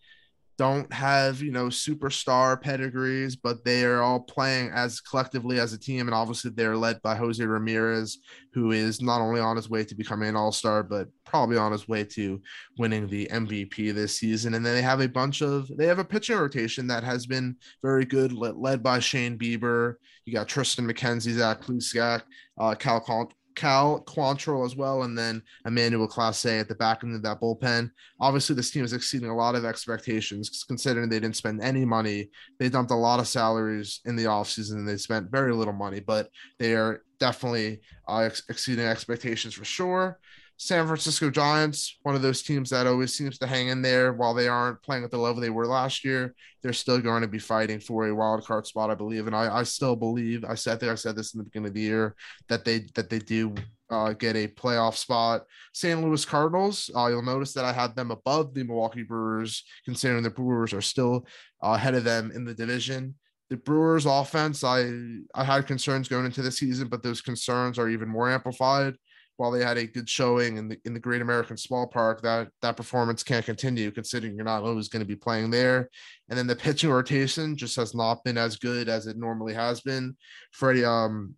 don't have, you know, superstar pedigrees, but they are all playing as collectively as a team. And obviously they're led by Jose Ramirez, who is not only on his way to becoming an all-star, but probably on his way to winning the M V P this season. And then they have a bunch of, they have a pitching rotation that has been very good, led by Shane Bieber. You got Tristan McKenzie, Zach Plesac, uh, Cal Con- Cal Quantrill as well, and then Emmanuel Clase at the back end of that bullpen. Obviously, this team is exceeding a lot of expectations, considering they didn't spend any money. They dumped a lot of salaries in the offseason, and they spent very little money, but they are definitely uh, ex- exceeding expectations for sure. San Francisco Giants, one of those teams that always seems to hang in there. While they aren't playing at the level they were last year, they're still going to be fighting for a wild card spot, I believe. And I, I still believe, I said, I think I said this in the beginning of the year, that they that they do uh, get a playoff spot. Saint Louis Cardinals, uh, you'll notice that I had them above the Milwaukee Brewers, considering the Brewers are still uh, ahead of them in the division. The Brewers offense, I, I had concerns going into the season, but those concerns are even more amplified. While they had a good showing in the in the Great American Small Park, that, that performance can't continue, considering you're not always going to be playing there. And then the pitching rotation just has not been as good as it normally has been. Freddie, um,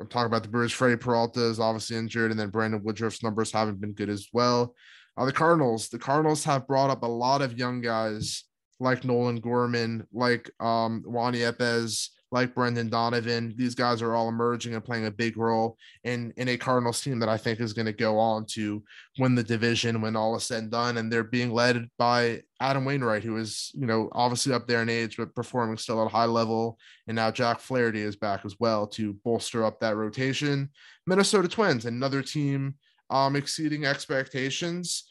I'm talking about the Brewers. Freddie Peralta is obviously injured, and then Brandon Woodruff's numbers haven't been good as well. Uh, the Cardinals, the Cardinals have brought up a lot of young guys like Nolan Gorman, like um, Juan Yepes, like Brendan Donovan. These guys are all emerging and playing a big role in, in a Cardinals team that I think is going to go on to win the division when all is said and done. And they're being led by Adam Wainwright, who is, you know, obviously up there in age, but performing still at a high level. And now Jack Flaherty is back as well to bolster up that rotation. Minnesota Twins, another team um, exceeding expectations.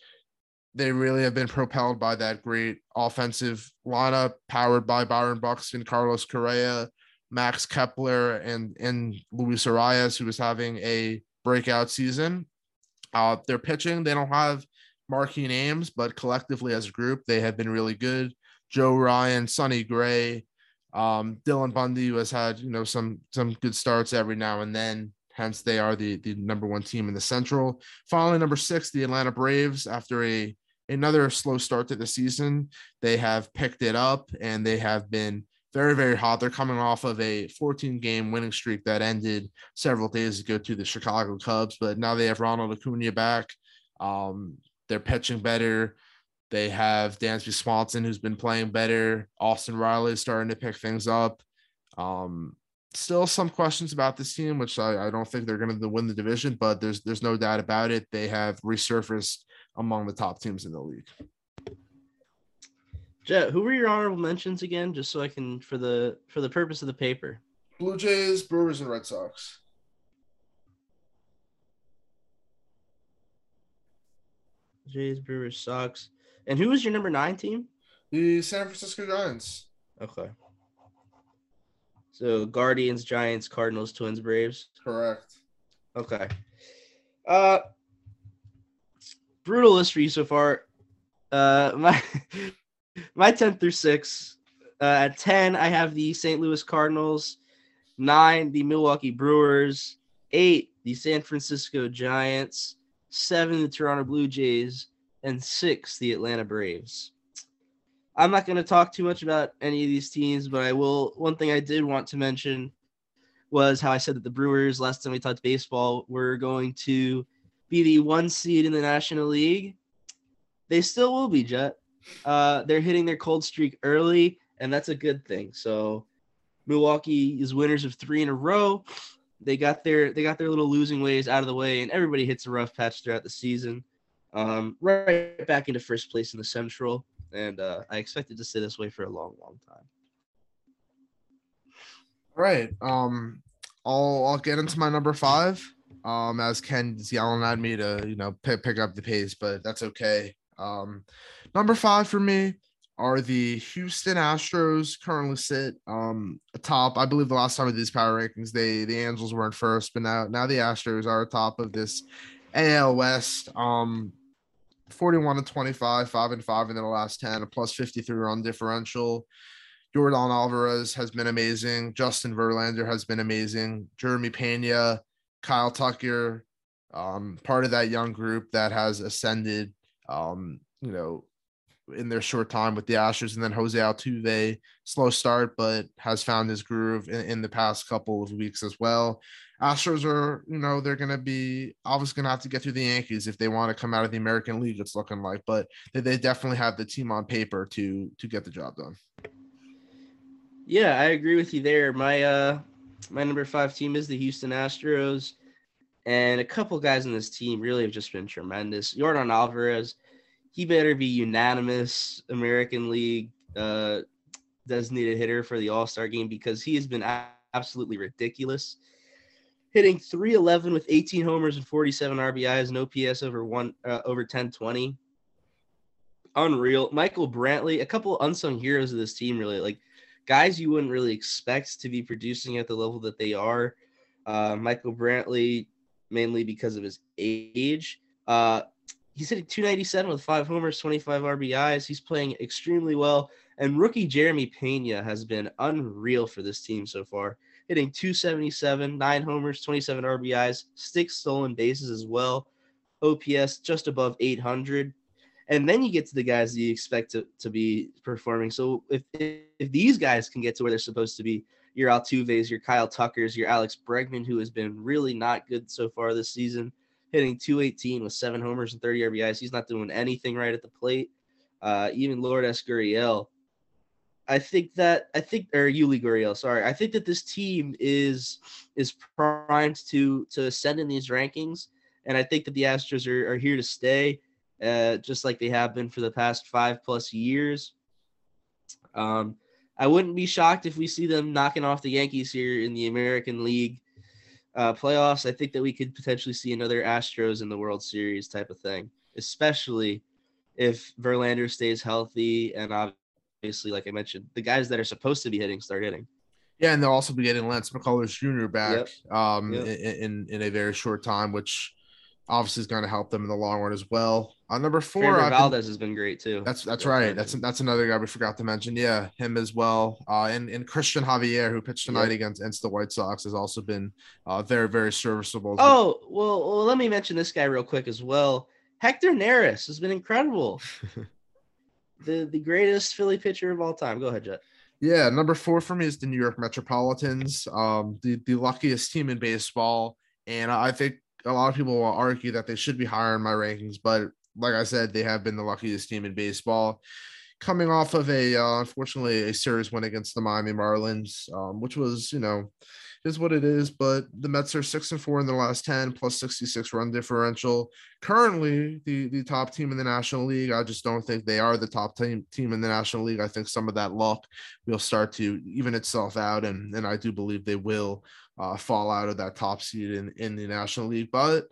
They really have been propelled by that great offensive lineup powered by Byron Buxton, Carlos Correa, Max Kepler, and, and Luis Arias, who was having a breakout season. Uh, they're pitching. They don't have marquee names, but collectively as a group, they have been really good. Joe Ryan, Sonny Gray, um, Dylan Bundy, who has had, you know, some, some good starts every now and then. Hence, they are the, the number one team in the Central. Finally, number six, the Atlanta Braves, after a, a another slow start to the season. They have picked it up and they have been very, very hot. They're coming off of a fourteen game winning streak that ended several days ago to the Chicago Cubs, but now they have Ronald Acuna back. Um, they're pitching better. They have Dansby Swanson, who's been playing better. Austin Riley is starting to pick things up. Um, still some questions about this team, which I, I don't think they're going to win the division, but there's there's no doubt about it. They have resurfaced among the top teams in the league. Jet, who were your honorable mentions again, just so I can, for the for the purpose of the paper? Blue Jays, Brewers, and Red Sox. Jays, Brewers, Sox. And who was your number nine team? The San Francisco Giants. Okay. So Guardians, Giants, Cardinals, Twins, Braves. Correct. Okay. Uh, brutal list for you so far. Uh, my my ten through six. Uh, at ten, I have the Saint Louis Cardinals. Nine, the Milwaukee Brewers. Eight, the San Francisco Giants. Seven, the Toronto Blue Jays. And six, the Atlanta Braves. I'm not going to talk too much about any of these teams, but I will. One thing I did want to mention was how I said that the Brewers, last time we talked baseball, were going to be the one seed in the National League. They still will be, Jet. Uh, they're hitting their cold streak early, and that's a good thing. So Milwaukee is winners of three in a row. They got their they got their little losing ways out of the way, and everybody hits a rough patch throughout the season. Um, right back into first place in the Central, and uh, I expected to stay this way for a long, long time. All right, um, I'll I'll get into my number five. Um, as Ken's yelling at me to you know pick pick up the pace, but that's okay. Um, number five for me are the Houston Astros. Currently sit um atop. I believe the last time of these power rankings, they the Angels were in first, but now now the Astros are atop of this A L West. Um. forty-one to twenty-five, five and five in the last ten, a plus fifty-three run differential. Jordan Alvarez has been amazing. Justin Verlander has been amazing. Jeremy Pena, Kyle Tucker, um, part of that young group that has ascended, um, you know, in their short time with the Astros. And then Jose Altuve, slow start, but has found his groove in, in the past couple of weeks as well. Astros are, you know, they're going to be obviously going to have to get through the Yankees if they want to come out of the American League, it's looking like, but they, they definitely have the team on paper to to get the job done. Yeah, I agree with you there. My uh, my number five team is the Houston Astros, and a couple guys in this team really have just been tremendous. Jordan Alvarez, he better be unanimous American League uh, designated hitter for the All-Star game because he has been absolutely ridiculous. Hitting three eleven with eighteen homers and forty-seven R B Is, an O P S over one uh, over ten twenty. Unreal. Michael Brantley, a couple unsung heroes of this team, really. Like, guys you wouldn't really expect to be producing at the level that they are. Uh, Michael Brantley, mainly because of his age. Uh, he's hitting two ninety-seven with five homers, twenty-five R B Is. He's playing extremely well. And rookie Jeremy Pena has been unreal for this team so far. Hitting two seventy-seven, nine homers, twenty-seven R B Is, six stolen bases as well. O P S just above eight hundred. And then you get to the guys that you expect to, to be performing. So if if these guys can get to where they're supposed to be, your Altuves, your Kyle Tuckers, your Alex Bregman, who has been really not good so far this season, hitting two eighteen with seven homers and thirty R B Is. He's not doing anything right at the plate. Uh, even Lourdes Gurriel. I think that I think or Yuli Gurriel, sorry. I think that this team is is primed to to ascend in these rankings, and I think that the Astros are, are here to stay, uh, just like they have been for the past five plus years. Um, I wouldn't be shocked if we see them knocking off the Yankees here in the American League uh, playoffs. I think that we could potentially see another Astros in the World Series type of thing, especially if Verlander stays healthy and obviously. Obviously, like I mentioned, the guys that are supposed to be hitting start hitting. Yeah, and they'll also be getting Lance McCullers Junior back yep. Um, yep. In, in in a very short time, which obviously is going to help them in the long run as well. Uh, number four, Valdez been, has been great too. That's that's yeah, right. That's that's another guy we forgot to mention. Yeah, him as well. Uh, and and Christian Javier, who pitched tonight yep. against, against the White Sox, has also been uh, very very serviceable. Oh well, well, let me mention this guy real quick as well. Hector Neris has been incredible. the the greatest Philly pitcher of all time. Go ahead, Jet. Yeah, number four for me is the New York Metropolitans, um, the, the luckiest team in baseball. And I think a lot of people will argue that they should be higher in my rankings. But like I said, they have been the luckiest team in baseball. Coming off of a, uh, unfortunately, a series win against the Miami Marlins, um, which was, you know, is what it is. But the Mets are six and four in their last ten, plus sixty-six run differential. Currently, the, the top team in the National League. I just don't think they are the top team team in the National League. I think some of that luck will start to even itself out, and and I do believe they will uh, fall out of that top seed in, in the National League. But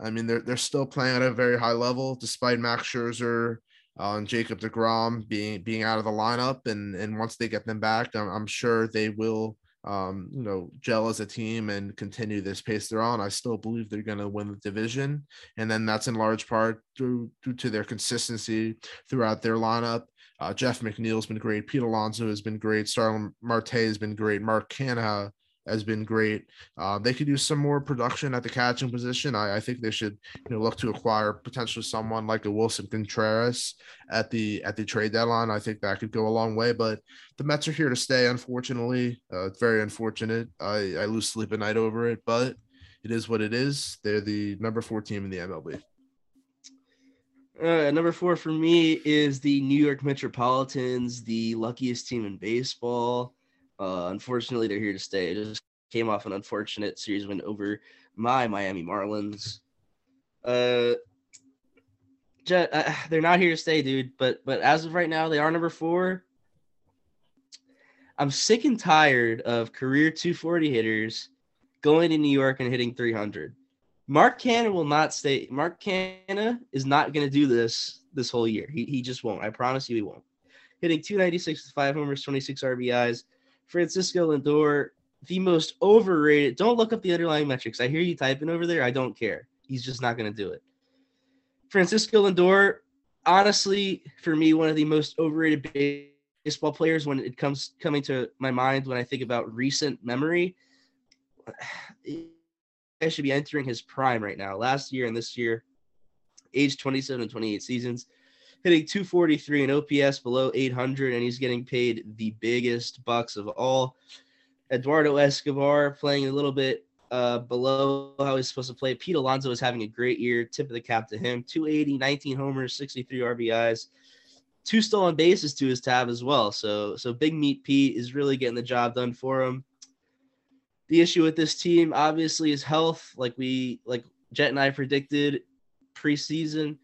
I mean, they're they're still playing at a very high level, despite Max Scherzer Uh, and Jacob deGrom being being out of the lineup, and and once they get them back, I'm, I'm sure they will, um, you know, gel as a team and continue this pace they're on. I still believe they're going to win the division, and then that's in large part due, due to their consistency throughout their lineup. Uh, Jeff McNeil's been great. Pete Alonso has been great. Starlin Marte has been great. Mark Canha has been great. Uh, they could use some more production at the catching position. I, I think they should, you know, look to acquire potentially someone like a Wilson Contreras at the at the trade deadline. I think that could go a long way. But the Mets are here to stay, unfortunately. Uh, it's very unfortunate. I, I lose sleep at night over it, but it is what it is. They're the number four team in the M L B. Uh, number four for me is the New York Metropolitans, the luckiest team in baseball. Uh, unfortunately, they're here to stay. It just came off an unfortunate series win over my Miami Marlins. Uh, Jet, uh, they're not here to stay, dude. But but as of right now, they are number four. I'm sick and tired of career two forty hitters going to New York and hitting three hundred. Mark Canha will not stay. Mark Canha is not going to do this this whole year. He he just won't. I promise you, he won't. Hitting two ninety-six with five homers, twenty-six R B Is. Francisco Lindor, the most overrated. Don't look up the underlying metrics. I hear you typing over there. I don't care. He's just not going to do it. Francisco Lindor, honestly, for me, one of the most overrated baseball players when it comes coming to my mind when I think about recent memory. I should be entering his prime right now. Last year and this year, age twenty-seven and twenty-eight seasons. Hitting two forty-three and O P S below eight hundred, and he's getting paid the biggest bucks of all. Eduardo Escobar playing a little bit uh, below how he's supposed to play. Pete Alonso is having a great year. Tip of the cap to him. two eighty, nineteen homers, sixty-three R B Is. Two stolen bases to his tab as well. So, so Big Meat Pete is really getting the job done for him. The issue with this team, obviously, is health. Like we, like Jet and I predicted preseason,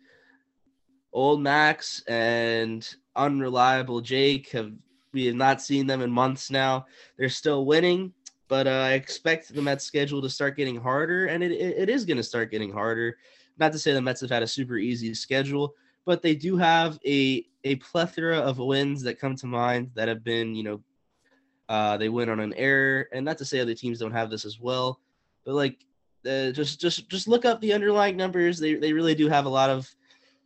old Max and unreliable Jake, have we have not seen them in months now. They're still winning, but uh, I expect the Mets' schedule to start getting harder, and it it is going to start getting harder. Not to say the Mets have had a super easy schedule, but they do have a a plethora of wins that come to mind that have been, you know, uh, they win on an error, and not to say other teams don't have this as well, but like uh, just just just look up the underlying numbers. They they really do have a lot of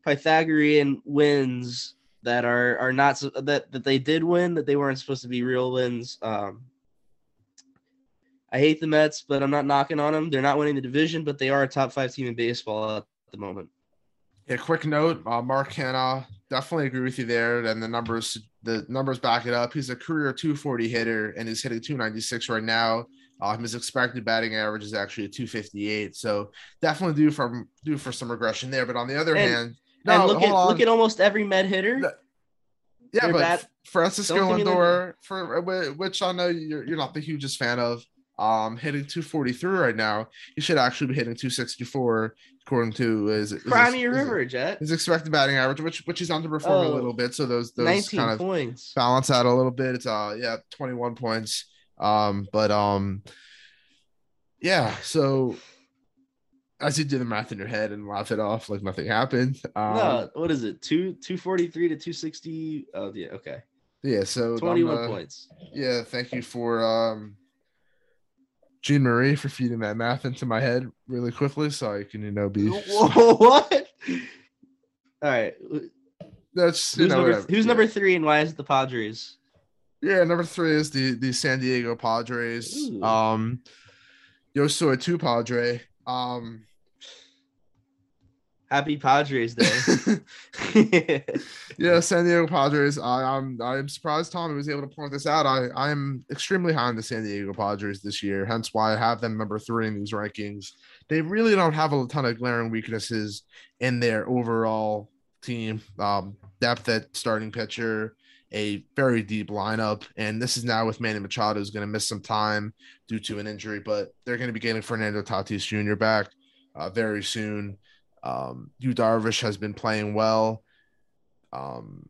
Pythagorean wins that are are not that that they did win that they weren't supposed to be real wins. Um, I hate the Mets, but I'm not knocking on them. They're not winning the division, but they are a top five team in baseball at the moment. Yeah, quick note, uh, Mark Canha, definitely agree with you there. And the numbers the numbers back it up. He's a career two forty hitter and he's hitting two ninety-six right now. Um, his expected batting average is actually a two fifty-eight. So definitely due for due for some regression there. But on the other and, hand. No, and look at on. look at almost every Met hitter. No. Yeah, They're but bat- Francisco Lindor, for which I know you're you're not the hugest fan of, um, hitting two forty-three right now. He should actually be hitting two sixty-four according to his, his, his, River, his, Jet. his expected batting average, which which is underperforming oh, a little bit. So those those kind points. of balance out a little bit. It's uh yeah twenty-one points. Um, but um, yeah, so. I should do the math in your head and laugh it off like nothing happened. Um, no, what is it? Two two forty three to two sixty. Oh yeah, okay. Yeah, so twenty one uh, points. Yeah, thank you for um, Jean Marie for feeding that math into my head really quickly, so I can you know be Whoa, what? All right, that's you who's, know, number, who's yeah. number three and why is it the Padres? Yeah, number three is the the San Diego Padres. Ooh. Um, Yo soy tu Padre. Um, Happy Padres Day. Yeah, San Diego Padres. I, I'm I'm surprised Tommy was able to point this out. I, I'm extremely high on the San Diego Padres this year, hence why I have them number three in these rankings. They really don't have a ton of glaring weaknesses in their overall team. Um, depth at starting pitcher, a very deep lineup, and this is now with Manny Machado, who's going to miss some time due to an injury, but they're going to be getting Fernando Tatis Junior back uh, very soon. Um, Yu Darvish has been playing well. Um,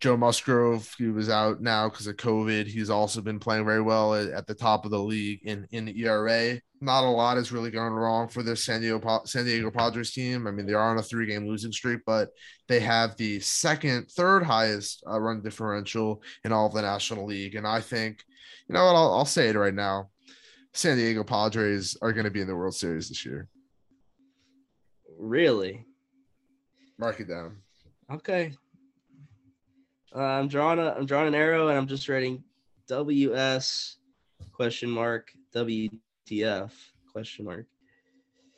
Joe Musgrove, he was out now because of COVID. He's also been playing very well at, at the top of the league in, in the E R A. Not a lot is really going wrong for this San Diego, San Diego Padres team. I mean, they are on a three-game losing streak, but they have the second, third highest uh, run differential in all of the National League. And I think, you know what, I'll, I'll say it right now. San Diego Padres are going to be in the World Series this year. Really? Mark it down. Okay. Uh, I'm drawing a, I'm drawing an arrow, and I'm just writing W S question mark W T F question mark.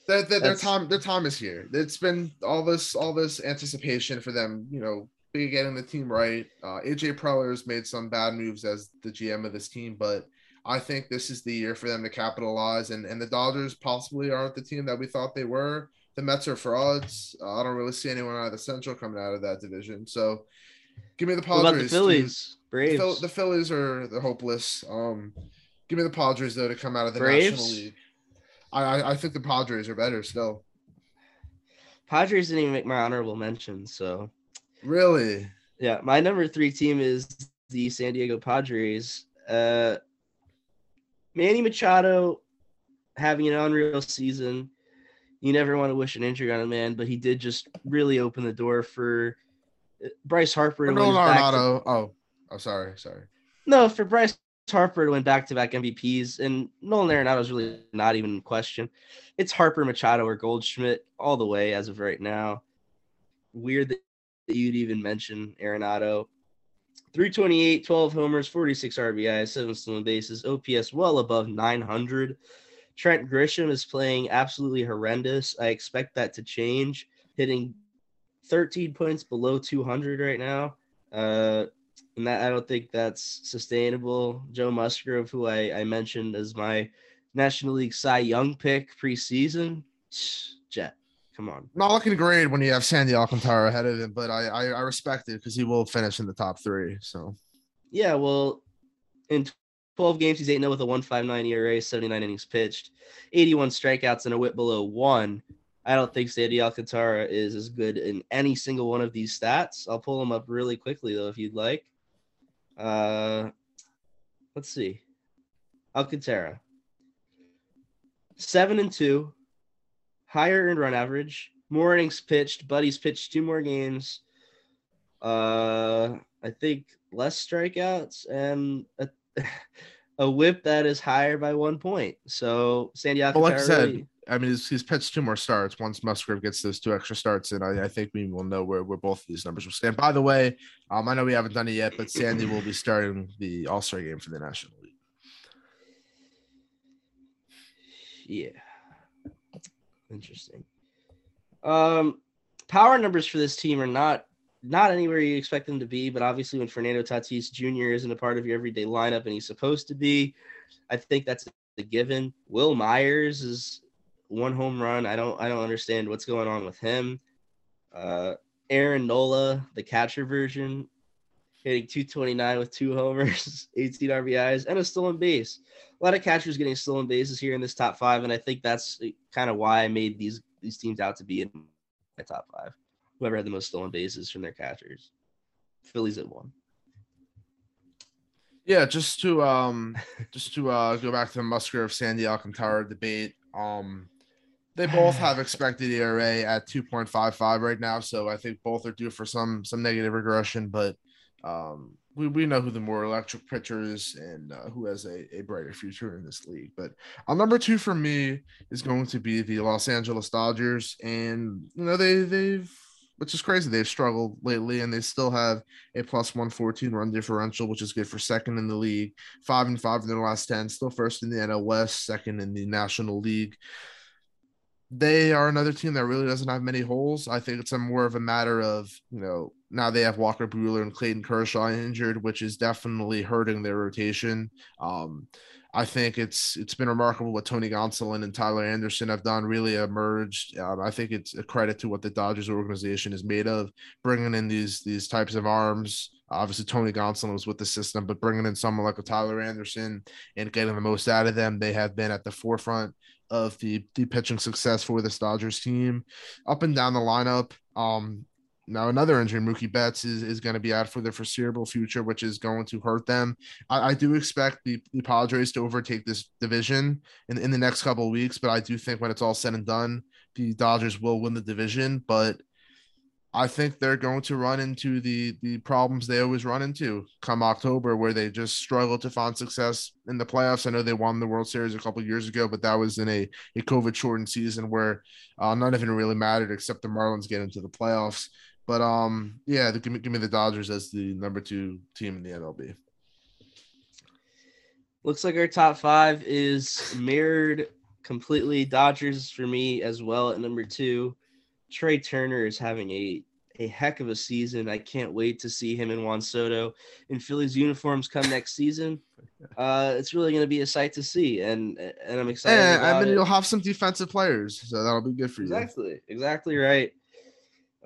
Their, their, their time their time is here. It's been all this all this anticipation for them, you know, getting the team right. Uh, A J Preller's made some bad moves as the G M of this team, but I think this is the year for them to capitalize. And and the Dodgers possibly aren't the team that we thought they were. The Mets are frauds. Uh, I don't really see anyone out of the Central coming out of that division. So. Give me the Padres. What about the Phillies? Braves. The, the Phillies are they're hopeless. Um, give me the Padres, though, to come out of the Braves? National League. I, I I think the Padres are better still. Padres didn't even make my honorable mention, so. Really? Yeah, my number three team is the San Diego Padres. Uh, Manny Machado having an unreal season. You never want to wish an injury on a man, but he did just really open the door for – Bryce Harper to win back to, oh, oh, sorry, sorry. No, for Bryce Harper to win back-to-back M V Ps, and Nolan Arenado is really not even in question. It's Harper, Machado, or Goldschmidt all the way as of right now. Weird that you'd even mention Arenado. three twenty-eight, twelve homers, forty-six R B Is, seven stolen bases, O P S well above nine hundred. Trent Grisham is playing absolutely horrendous. I expect that to change, hitting thirteen points below two hundred right now. Uh, and that, I don't think that's sustainable. Joe Musgrove, who I, I mentioned as my National League Cy Young pick preseason. Jet, come on. Not looking great when you have Sandy Alcantara ahead of him, but I, I, I respect it because he will finish in the top three. So, yeah, well, in twelve games, he's eight and oh with a one point five nine E R A, seventy-nine innings pitched, eighty-one strikeouts, and a whip below one. I don't think Sandy Alcantara is as good in any single one of these stats. I'll pull them up really quickly, though, if you'd like. Uh, let's see. Alcantara. Seven and two. Higher earned run average. More innings pitched. Buddy's pitched two more games. Uh, I think less strikeouts and a, a whip that is higher by one point. So Sandy Alcantara... Well, like I said, I mean, he's, he's pitched two more starts. Once Musgrove gets those two extra starts in, I, I think we will know where, where both of these numbers will stand. By the way, um, I know we haven't done it yet, but Sandy will be starting the All-Star game for the National League. Yeah. Interesting. Um, power numbers for this team are not, not anywhere you expect them to be, but obviously when Fernando Tatis Junior isn't a part of your everyday lineup and he's supposed to be, I think that's a given. Will Myers is... One home run. I don't I don't understand what's going on with him. Uh, Aaron Nola, the catcher version, hitting two twenty-nine with two homers, eighteen R B Is, and a stolen base. A lot of catchers getting stolen bases here in this top five, and I think that's kind of why I made these, these teams out to be in my top five. Whoever had the most stolen bases from their catchers. Phillies at one. Yeah, just to um just to uh, go back to the Musgrove Sandy Alcantara debate. Um They both have expected E R A at two point five five right now, so I think both are due for some some negative regression, but um, we, we know who the more electric pitcher is and uh, who has a, a brighter future in this league. But uh, number two for me is going to be the Los Angeles Dodgers, and you know they they've which is crazy. They've struggled lately, and they still have a plus one fourteen run differential, which is good for second in the league. Five and five in their last ten, still first in the N L West, second in the National League. they are another team that really doesn't have many holes. I think it's a more of a matter of, you know, now they have Walker Buehler and Clayton Kershaw injured, which is definitely hurting their rotation. Um, I think it's it's been remarkable what Tony Gonsolin and Tyler Anderson have done, really emerged. Um, I think it's a credit to what the Dodgers organization is made of, bringing in these these types of arms. Obviously, Tony Gonsolin was with the system, but bringing in someone like a Tyler Anderson and getting the most out of them, they have been at the forefront of the, the pitching success for this Dodgers team. Up and down the lineup, um, now another injury, Mookie Betts, is, is going to be out for the foreseeable future, which is going to hurt them. I, I do expect the, the Padres to overtake this division in, in the next couple of weeks, but I do think when it's all said and done, the Dodgers will win the division, but I think they're going to run into the the problems they always run into come October, where they just struggle to find success in the playoffs. I know they won the World Series a couple of years ago, but that was in a, a COVID-shortened season where uh, none of it really mattered except the Marlins get into the playoffs. But, um, yeah, the, give, me, give me the Dodgers as the number two team in the M L B. Looks like our top five is mirrored completely. Dodgers for me as well at number two. Trey Turner is having a, a heck of a season. I can't wait to see him and Juan Soto in Phillies uniforms come next season. Uh, it's really going to be a sight to see, and and I'm excited yeah, about I mean, it. You'll have some defensive players, so that'll be good for you. Exactly. Exactly right.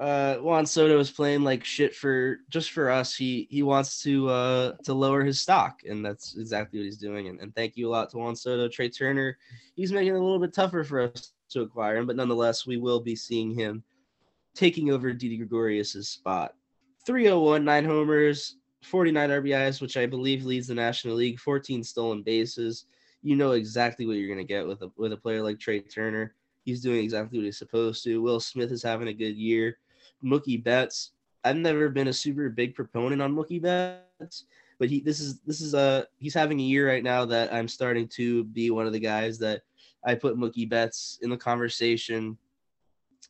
Uh, Juan Soto is playing like shit for just for us. He he wants to uh, to lower his stock, and that's exactly what he's doing. And, and thank you a lot to Juan Soto. Trey Turner, he's making it a little bit tougher for us to acquire him, but nonetheless, we will be seeing him taking over Didi Gregorius's spot. three oh one, nine homers, forty-nine R B Is, which I believe leads the National League, fourteen stolen bases. You know exactly what you're going to get with a, with a player like Trey Turner. He's doing exactly what he's supposed to. Will Smith is having a good year. Mookie Betts, I've never been a super big proponent on Mookie Betts, but he this is this is a he's having a year right now that I'm starting to be one of the guys that I put Mookie Betts in the conversation,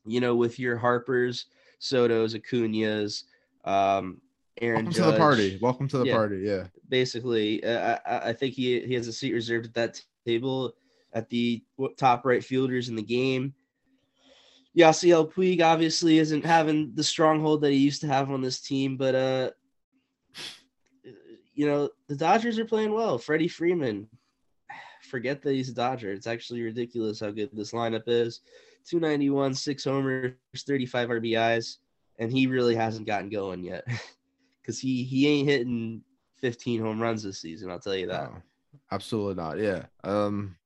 you know, with your Harpers, Sotos, Acuñas, um, Aaron Welcome Judge. to the party. Welcome to the yeah, party. Yeah. Basically, uh, I, I think he he has a seat reserved at that table at the top right fielders in the game. Yasiel Puig obviously isn't having the stronghold that he used to have on this team, but uh, you know, the Dodgers are playing well. Freddie Freeman. Forget that he's a Dodger. It's actually ridiculous how good this lineup is. two ninety-one, six homers, thirty-five R B Is, and he really hasn't gotten going yet because he, he ain't hitting fifteen home runs this season, I'll tell you that. No, absolutely not, yeah. Um,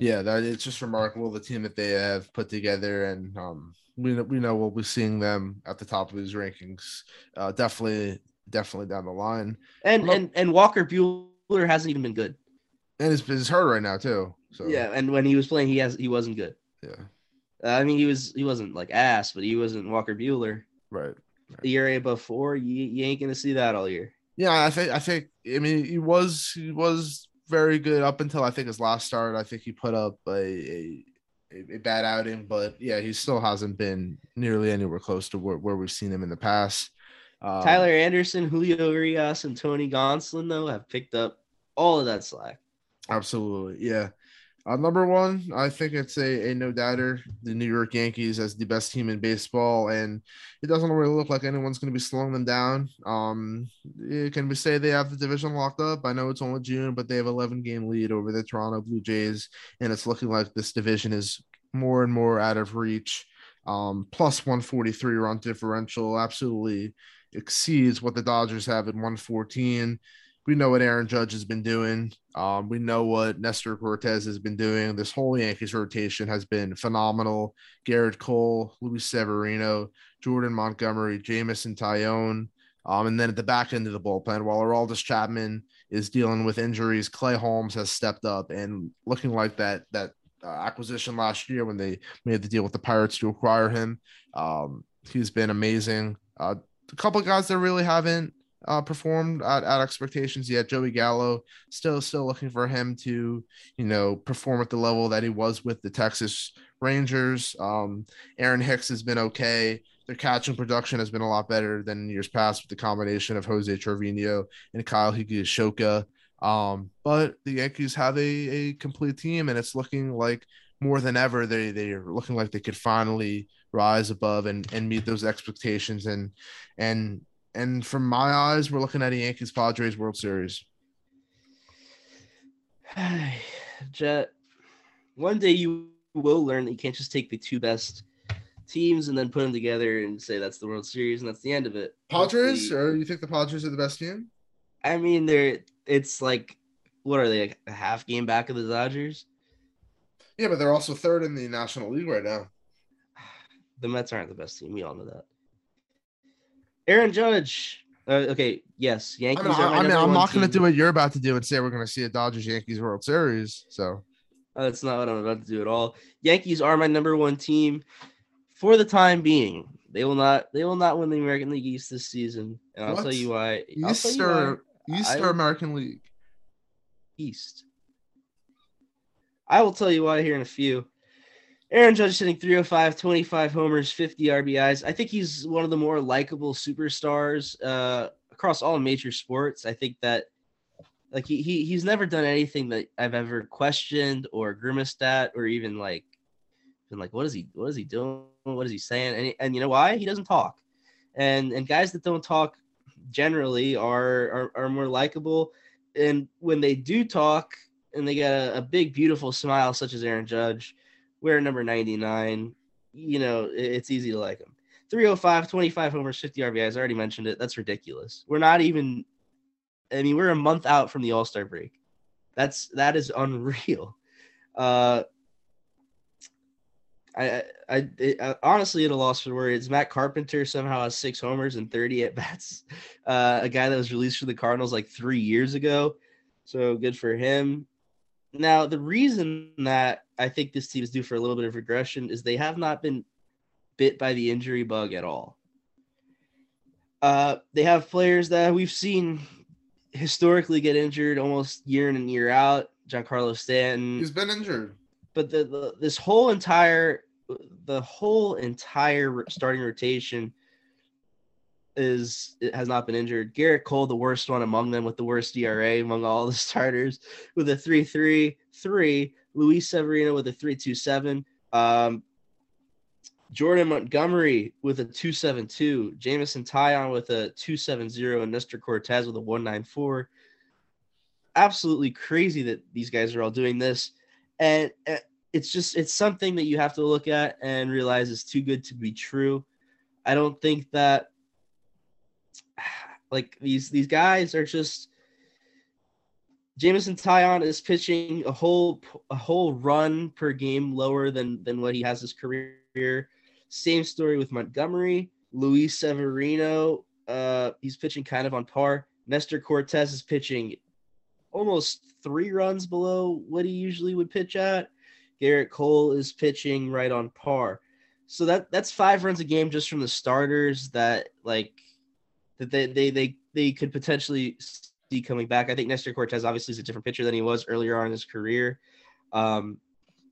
yeah, that it's just remarkable, the team that they have put together, and um, we, we know we'll be seeing them at the top of these rankings, uh, definitely definitely down the line. And, Look- and, and Walker Buehler hasn't even been good. And it's, it's hurt right now too. So yeah, and when he was playing, he has he wasn't good. Yeah, uh, I mean he was he wasn't like ass, but he wasn't Walker Buehler. Right. right. The E R A above four, you, you ain't gonna see that all year. Yeah, I think I think I mean he was he was very good up until I think his last start. I think he put up a a, a bad outing, but yeah, he still hasn't been nearly anywhere close to where, where we've seen him in the past. Um, Tyler Anderson, Julio Rios, and Tony Gonsolin though have picked up all of that slack. Absolutely, yeah. Uh, number one, I think it's a, a no-doubter. The New York Yankees as the best team in baseball, and it doesn't really look like anyone's going to be slowing them down. Um, can we say they have the division locked up? I know it's only June, but they have an eleven-game lead over the Toronto Blue Jays, and it's looking like this division is more and more out of reach. Um, plus one forty-three run differential absolutely exceeds what the Dodgers have at one fourteen. We know what Aaron Judge has been doing. Um, we know what Nestor Cortez has been doing. This whole Yankees rotation has been phenomenal. Garrett Cole, Luis Severino, Jordan Montgomery, Jamison Tyone. Um, and then at the back end of the bullpen, while Aroldis Chapman is dealing with injuries, Clay Holmes has stepped up and looking like that, that uh, acquisition last year when they made the deal with the Pirates to acquire him. Um, he's been amazing. Uh, a couple of guys that really haven't Uh, performed at, at expectations yet. Joey Gallo still still looking for him to, you know, perform at the level that he was with the Texas Rangers. Um, Aaron Hicks has been okay. Their catching production has been a lot better than in years past with the combination of Jose Trevino and Kyle Higashioka. Um, but the Yankees have a, a complete team, and it's looking like more than ever, they they are looking like they could finally rise above and, and meet those expectations. And and and from my eyes, we're looking at a Yankees Padres World Series. Jet, one day you will learn that you can't just take the two best teams and then put them together and say that's the World Series and that's the end of it. Padres, or you think the Padres are the best team? I mean, they're it's like what are they, like a half game back of the Dodgers? Yeah, but they're also third in the National League right now. The Mets aren't the best team. We all know that. Aaron Judge. Uh, okay, yes. Yankees I mean, are my I mean, I'm not going to do what you're about to do and say we're going to see a Dodgers-Yankees World Series. So uh, that's not what I'm about to do at all. Yankees are my number one team for the time being. They will not They will not win the American League East this season, and I'll what? tell you why. I'll East, tell you or, why. East or American League? East. I will tell you why here in a few. Aaron Judge hitting three oh five, twenty-five homers, fifty R B Is. I think he's one of the more likable superstars uh, across all major sports. I think that like he, he he's never done anything that I've ever questioned or grimaced at, or even like been like, what is he what is he doing? What is he saying? And and you know why? He doesn't talk. And and guys that don't talk generally are are, are more likable. And when they do talk, and they got a, a big, beautiful smile, such as Aaron Judge, we're number ninety-nine. You know, it, it's easy to like him. three oh five, twenty-five homers, fifty R B Is. I already mentioned it. That's ridiculous. We're not even – I mean, we're a month out from the All-Star break. That's that is unreal. Uh, I, I, it, I honestly at a loss for words. Matt Carpenter somehow has six homers and thirty at-bats, uh, a guy that was released from the Cardinals like three years ago. So good for him. Now, the reason that I think this team is due for a little bit of regression is they have not been bit by the injury bug at all. Uh, they have players that we've seen historically get injured almost year in and year out. Giancarlo Stanton. He's been injured. But the, the this whole entire the whole entire starting rotation is it has not been injured. Garrett Cole, the worst one among them, with the worst E R A among all the starters, with a three three three. Luis Severino with a three two seven. Um, Jordan Montgomery with a two seven two. Jamison Taillon with a two seven zero, and Nestor Cortez with a one nine four. Absolutely crazy that these guys are all doing this, and it's just it's something that you have to look at and realize is too good to be true. I don't think that. Like these these guys are just Jamison Taillon is pitching a whole a whole run per game lower than than what he has his career. Same story with Montgomery. Luis Severino, uh, he's pitching kind of on par. Nestor Cortez is pitching almost three runs below what he usually would pitch at. Garrett Cole is pitching right on par. So that that's five runs a game just from the starters that like that they, they they they could potentially see coming back. I think Nestor Cortez obviously is a different pitcher than he was earlier on in his career. Um,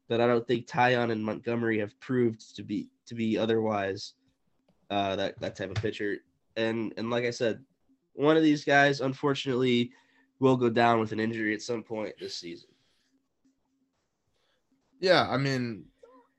but I don't think Taillon and Montgomery have proved to be to be otherwise uh, that, that type of pitcher. And and like I said, one of these guys, unfortunately, will go down with an injury at some point this season. Yeah, I mean,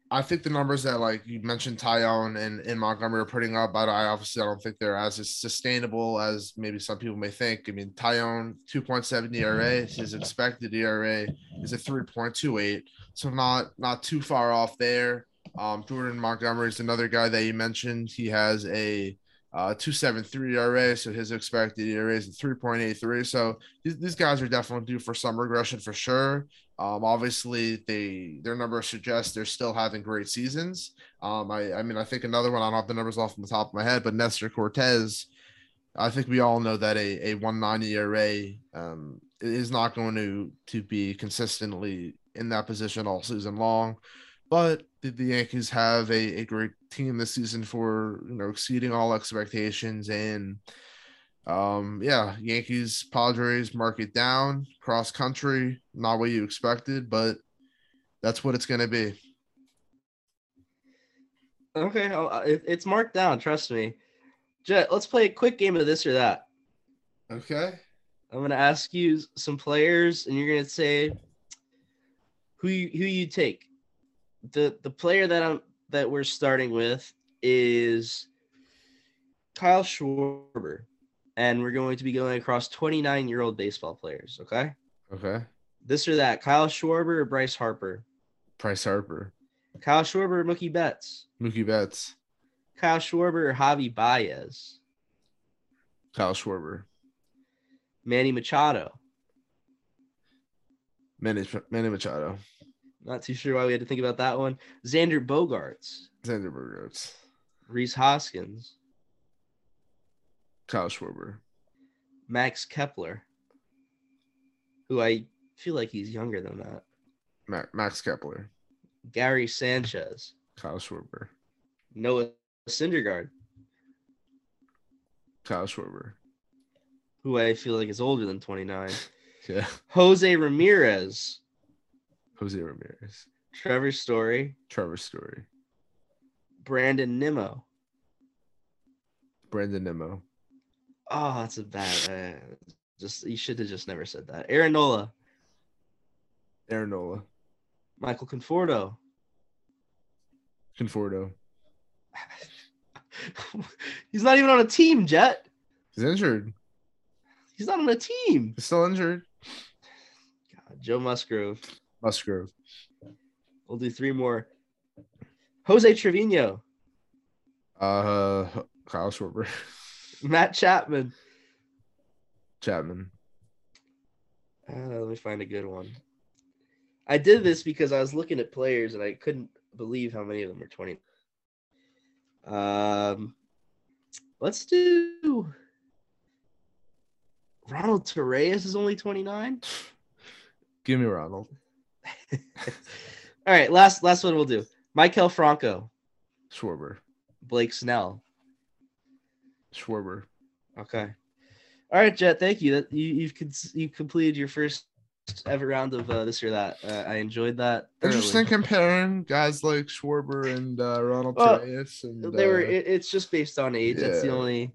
I think the numbers that, like, you mentioned Taillon and, and Montgomery are putting up, but I obviously I don't think they're as sustainable as maybe some people may think. I mean, Taillon, two point seven E R A, his expected E R A is a three point two eight, so not not too far off there. Um, Jordan Montgomery is another guy that you mentioned. He has a uh, two point seven three E R A, so his expected E R A is a three point eight three. So these, these guys are definitely due for some regression for sure. Um, obviously, they their numbers suggest they're still having great seasons. Um, I, I mean, I think another one, I don't have the numbers off from the top of my head, but Nestor Cortez, I think we all know that a, a one point nine E R A um, is not going to, to be consistently in that position all season long. But the, the Yankees have a, a great team this season for, you know, exceeding all expectations. And Um, yeah, Yankees, Padres, mark it down, cross country, not what you expected, but that's what it's going to be. Okay, it's marked down, trust me. Jet, let's play a quick game of this or that. Okay. I'm going to ask you some players, and you're going to say who you, who you take. the the player that I'm that we're starting with is Kyle Schwarber, and we're going to be going across twenty-nine-year-old baseball players. Okay. Okay. This or that: Kyle Schwarber or Bryce Harper. Bryce Harper. Kyle Schwarber or Mookie Betts. Mookie Betts. Kyle Schwarber or Javi Baez. Kyle Schwarber. Manny Machado. Manny, Manny Machado. Not too sure why we had to think about that one. Xander Bogaerts. Xander Bogaerts. Rhys Hoskins. Kyle Schwarber. Max Kepler, who I feel like he's younger than that. Max, Max Kepler. Gary Sanchez. Kyle Schwarber. Noah Syndergaard. Kyle Schwarber. Who I feel like is older than twenty-nine. Yeah. Jose Ramirez. Jose Ramirez. Trevor Story. Trevor Story. Brandon Nimmo. Brandon Nimmo. Oh, that's a bad. Uh, just you should have just never said that. Aaron Nola. Aaron Nola. Michael Conforto. Conforto. He's not even on a team, Jet. He's injured. He's not on a team. He's still injured. God, Joe Musgrove. Musgrove. We'll do three more. Jose Trevino. Uh, Kyle Schwarber. Matt Chapman. Chapman. Uh, let me find a good one. I did this because I was looking at players and I couldn't believe how many of them are twenty. Um, let's do Ronald Torres is only twenty-nine. Give me Ronald. All right, last last one we'll do. Michael Franco. Schwarber. Blake Snell. Schwarber. Okay. All right, Jet. Thank you. That you you've you completed your first ever round of uh, this or that. Uh, I enjoyed that. Thoroughly. Interesting comparing guys like Schwarber and uh, Ronald well, Torres. And, they were. Uh, it, it's just based on age. Yeah. That's the only.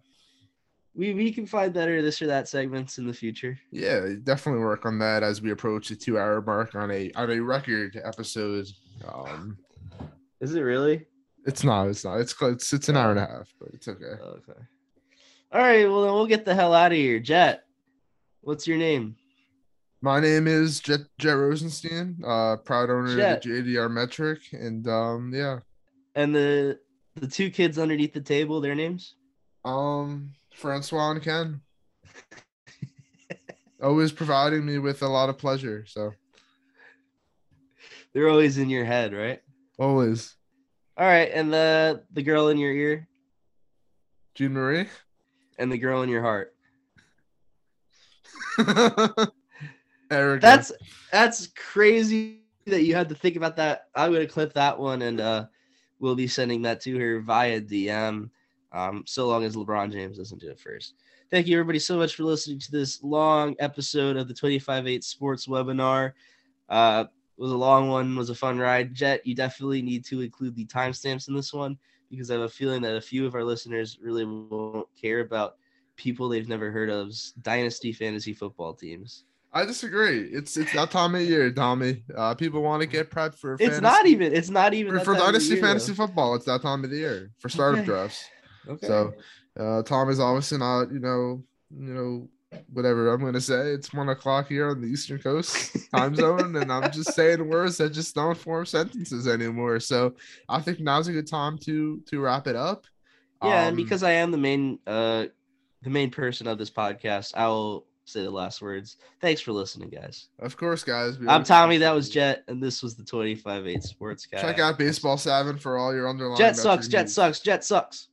We we can find better this or that segments in the future. Yeah, definitely work on that as we approach the two hour mark on a on a record episode. Um, Is it really? It's not. It's not. It's it's it's an hour and a half, but it's okay. Okay. All right, well, then we'll get the hell out of here. Jet, what's your name? My name is Jet, Jet Rosenstein, uh, proud owner Jet. of the J D R metric. And, um, yeah. And the the two kids underneath the table, their names? Um, Francois and Ken. Always providing me with a lot of pleasure, so. They're always in your head, right? Always. All right, and the, the girl in your ear? Jean Marie? And the girl in your heart. Erica. That's that's crazy that you had to think about that. I'm going to clip that one, and uh, we'll be sending that to her via D M, um, so long as LeBron James doesn't do it first. Thank you, everybody, so much for listening to this long episode of the twenty-five eight Sports webinar. Uh, it was a long one. It was a fun ride. Jet, you definitely need to include the timestamps in this one, because I have a feeling that a few of our listeners really won't care about people they've never heard of's dynasty fantasy football teams. I disagree. It's it's that time of year, Tommy. Uh, people want to get prepped for. It's fantasy. not even. It's not even for, for dynasty year, fantasy though. football. It's that time of the year for startup okay. drafts. Okay. So, uh, Tommy's obviously not. You know. You know. Whatever I'm going to say. It's one o'clock here on the Eastern Coast time zone, and I'm just saying words that just don't form sentences anymore. So I think now's a good time to to wrap it up. Yeah, um, and because I am the main uh, the main person of this podcast, I will say the last words. Thanks for listening, guys. Of course, guys. I'm Tommy. That was Jet, and this was the twenty-five eight Sports guy. Check out Baseball Savin for all your underlying. Jet sucks. Jet news. sucks. Jet sucks.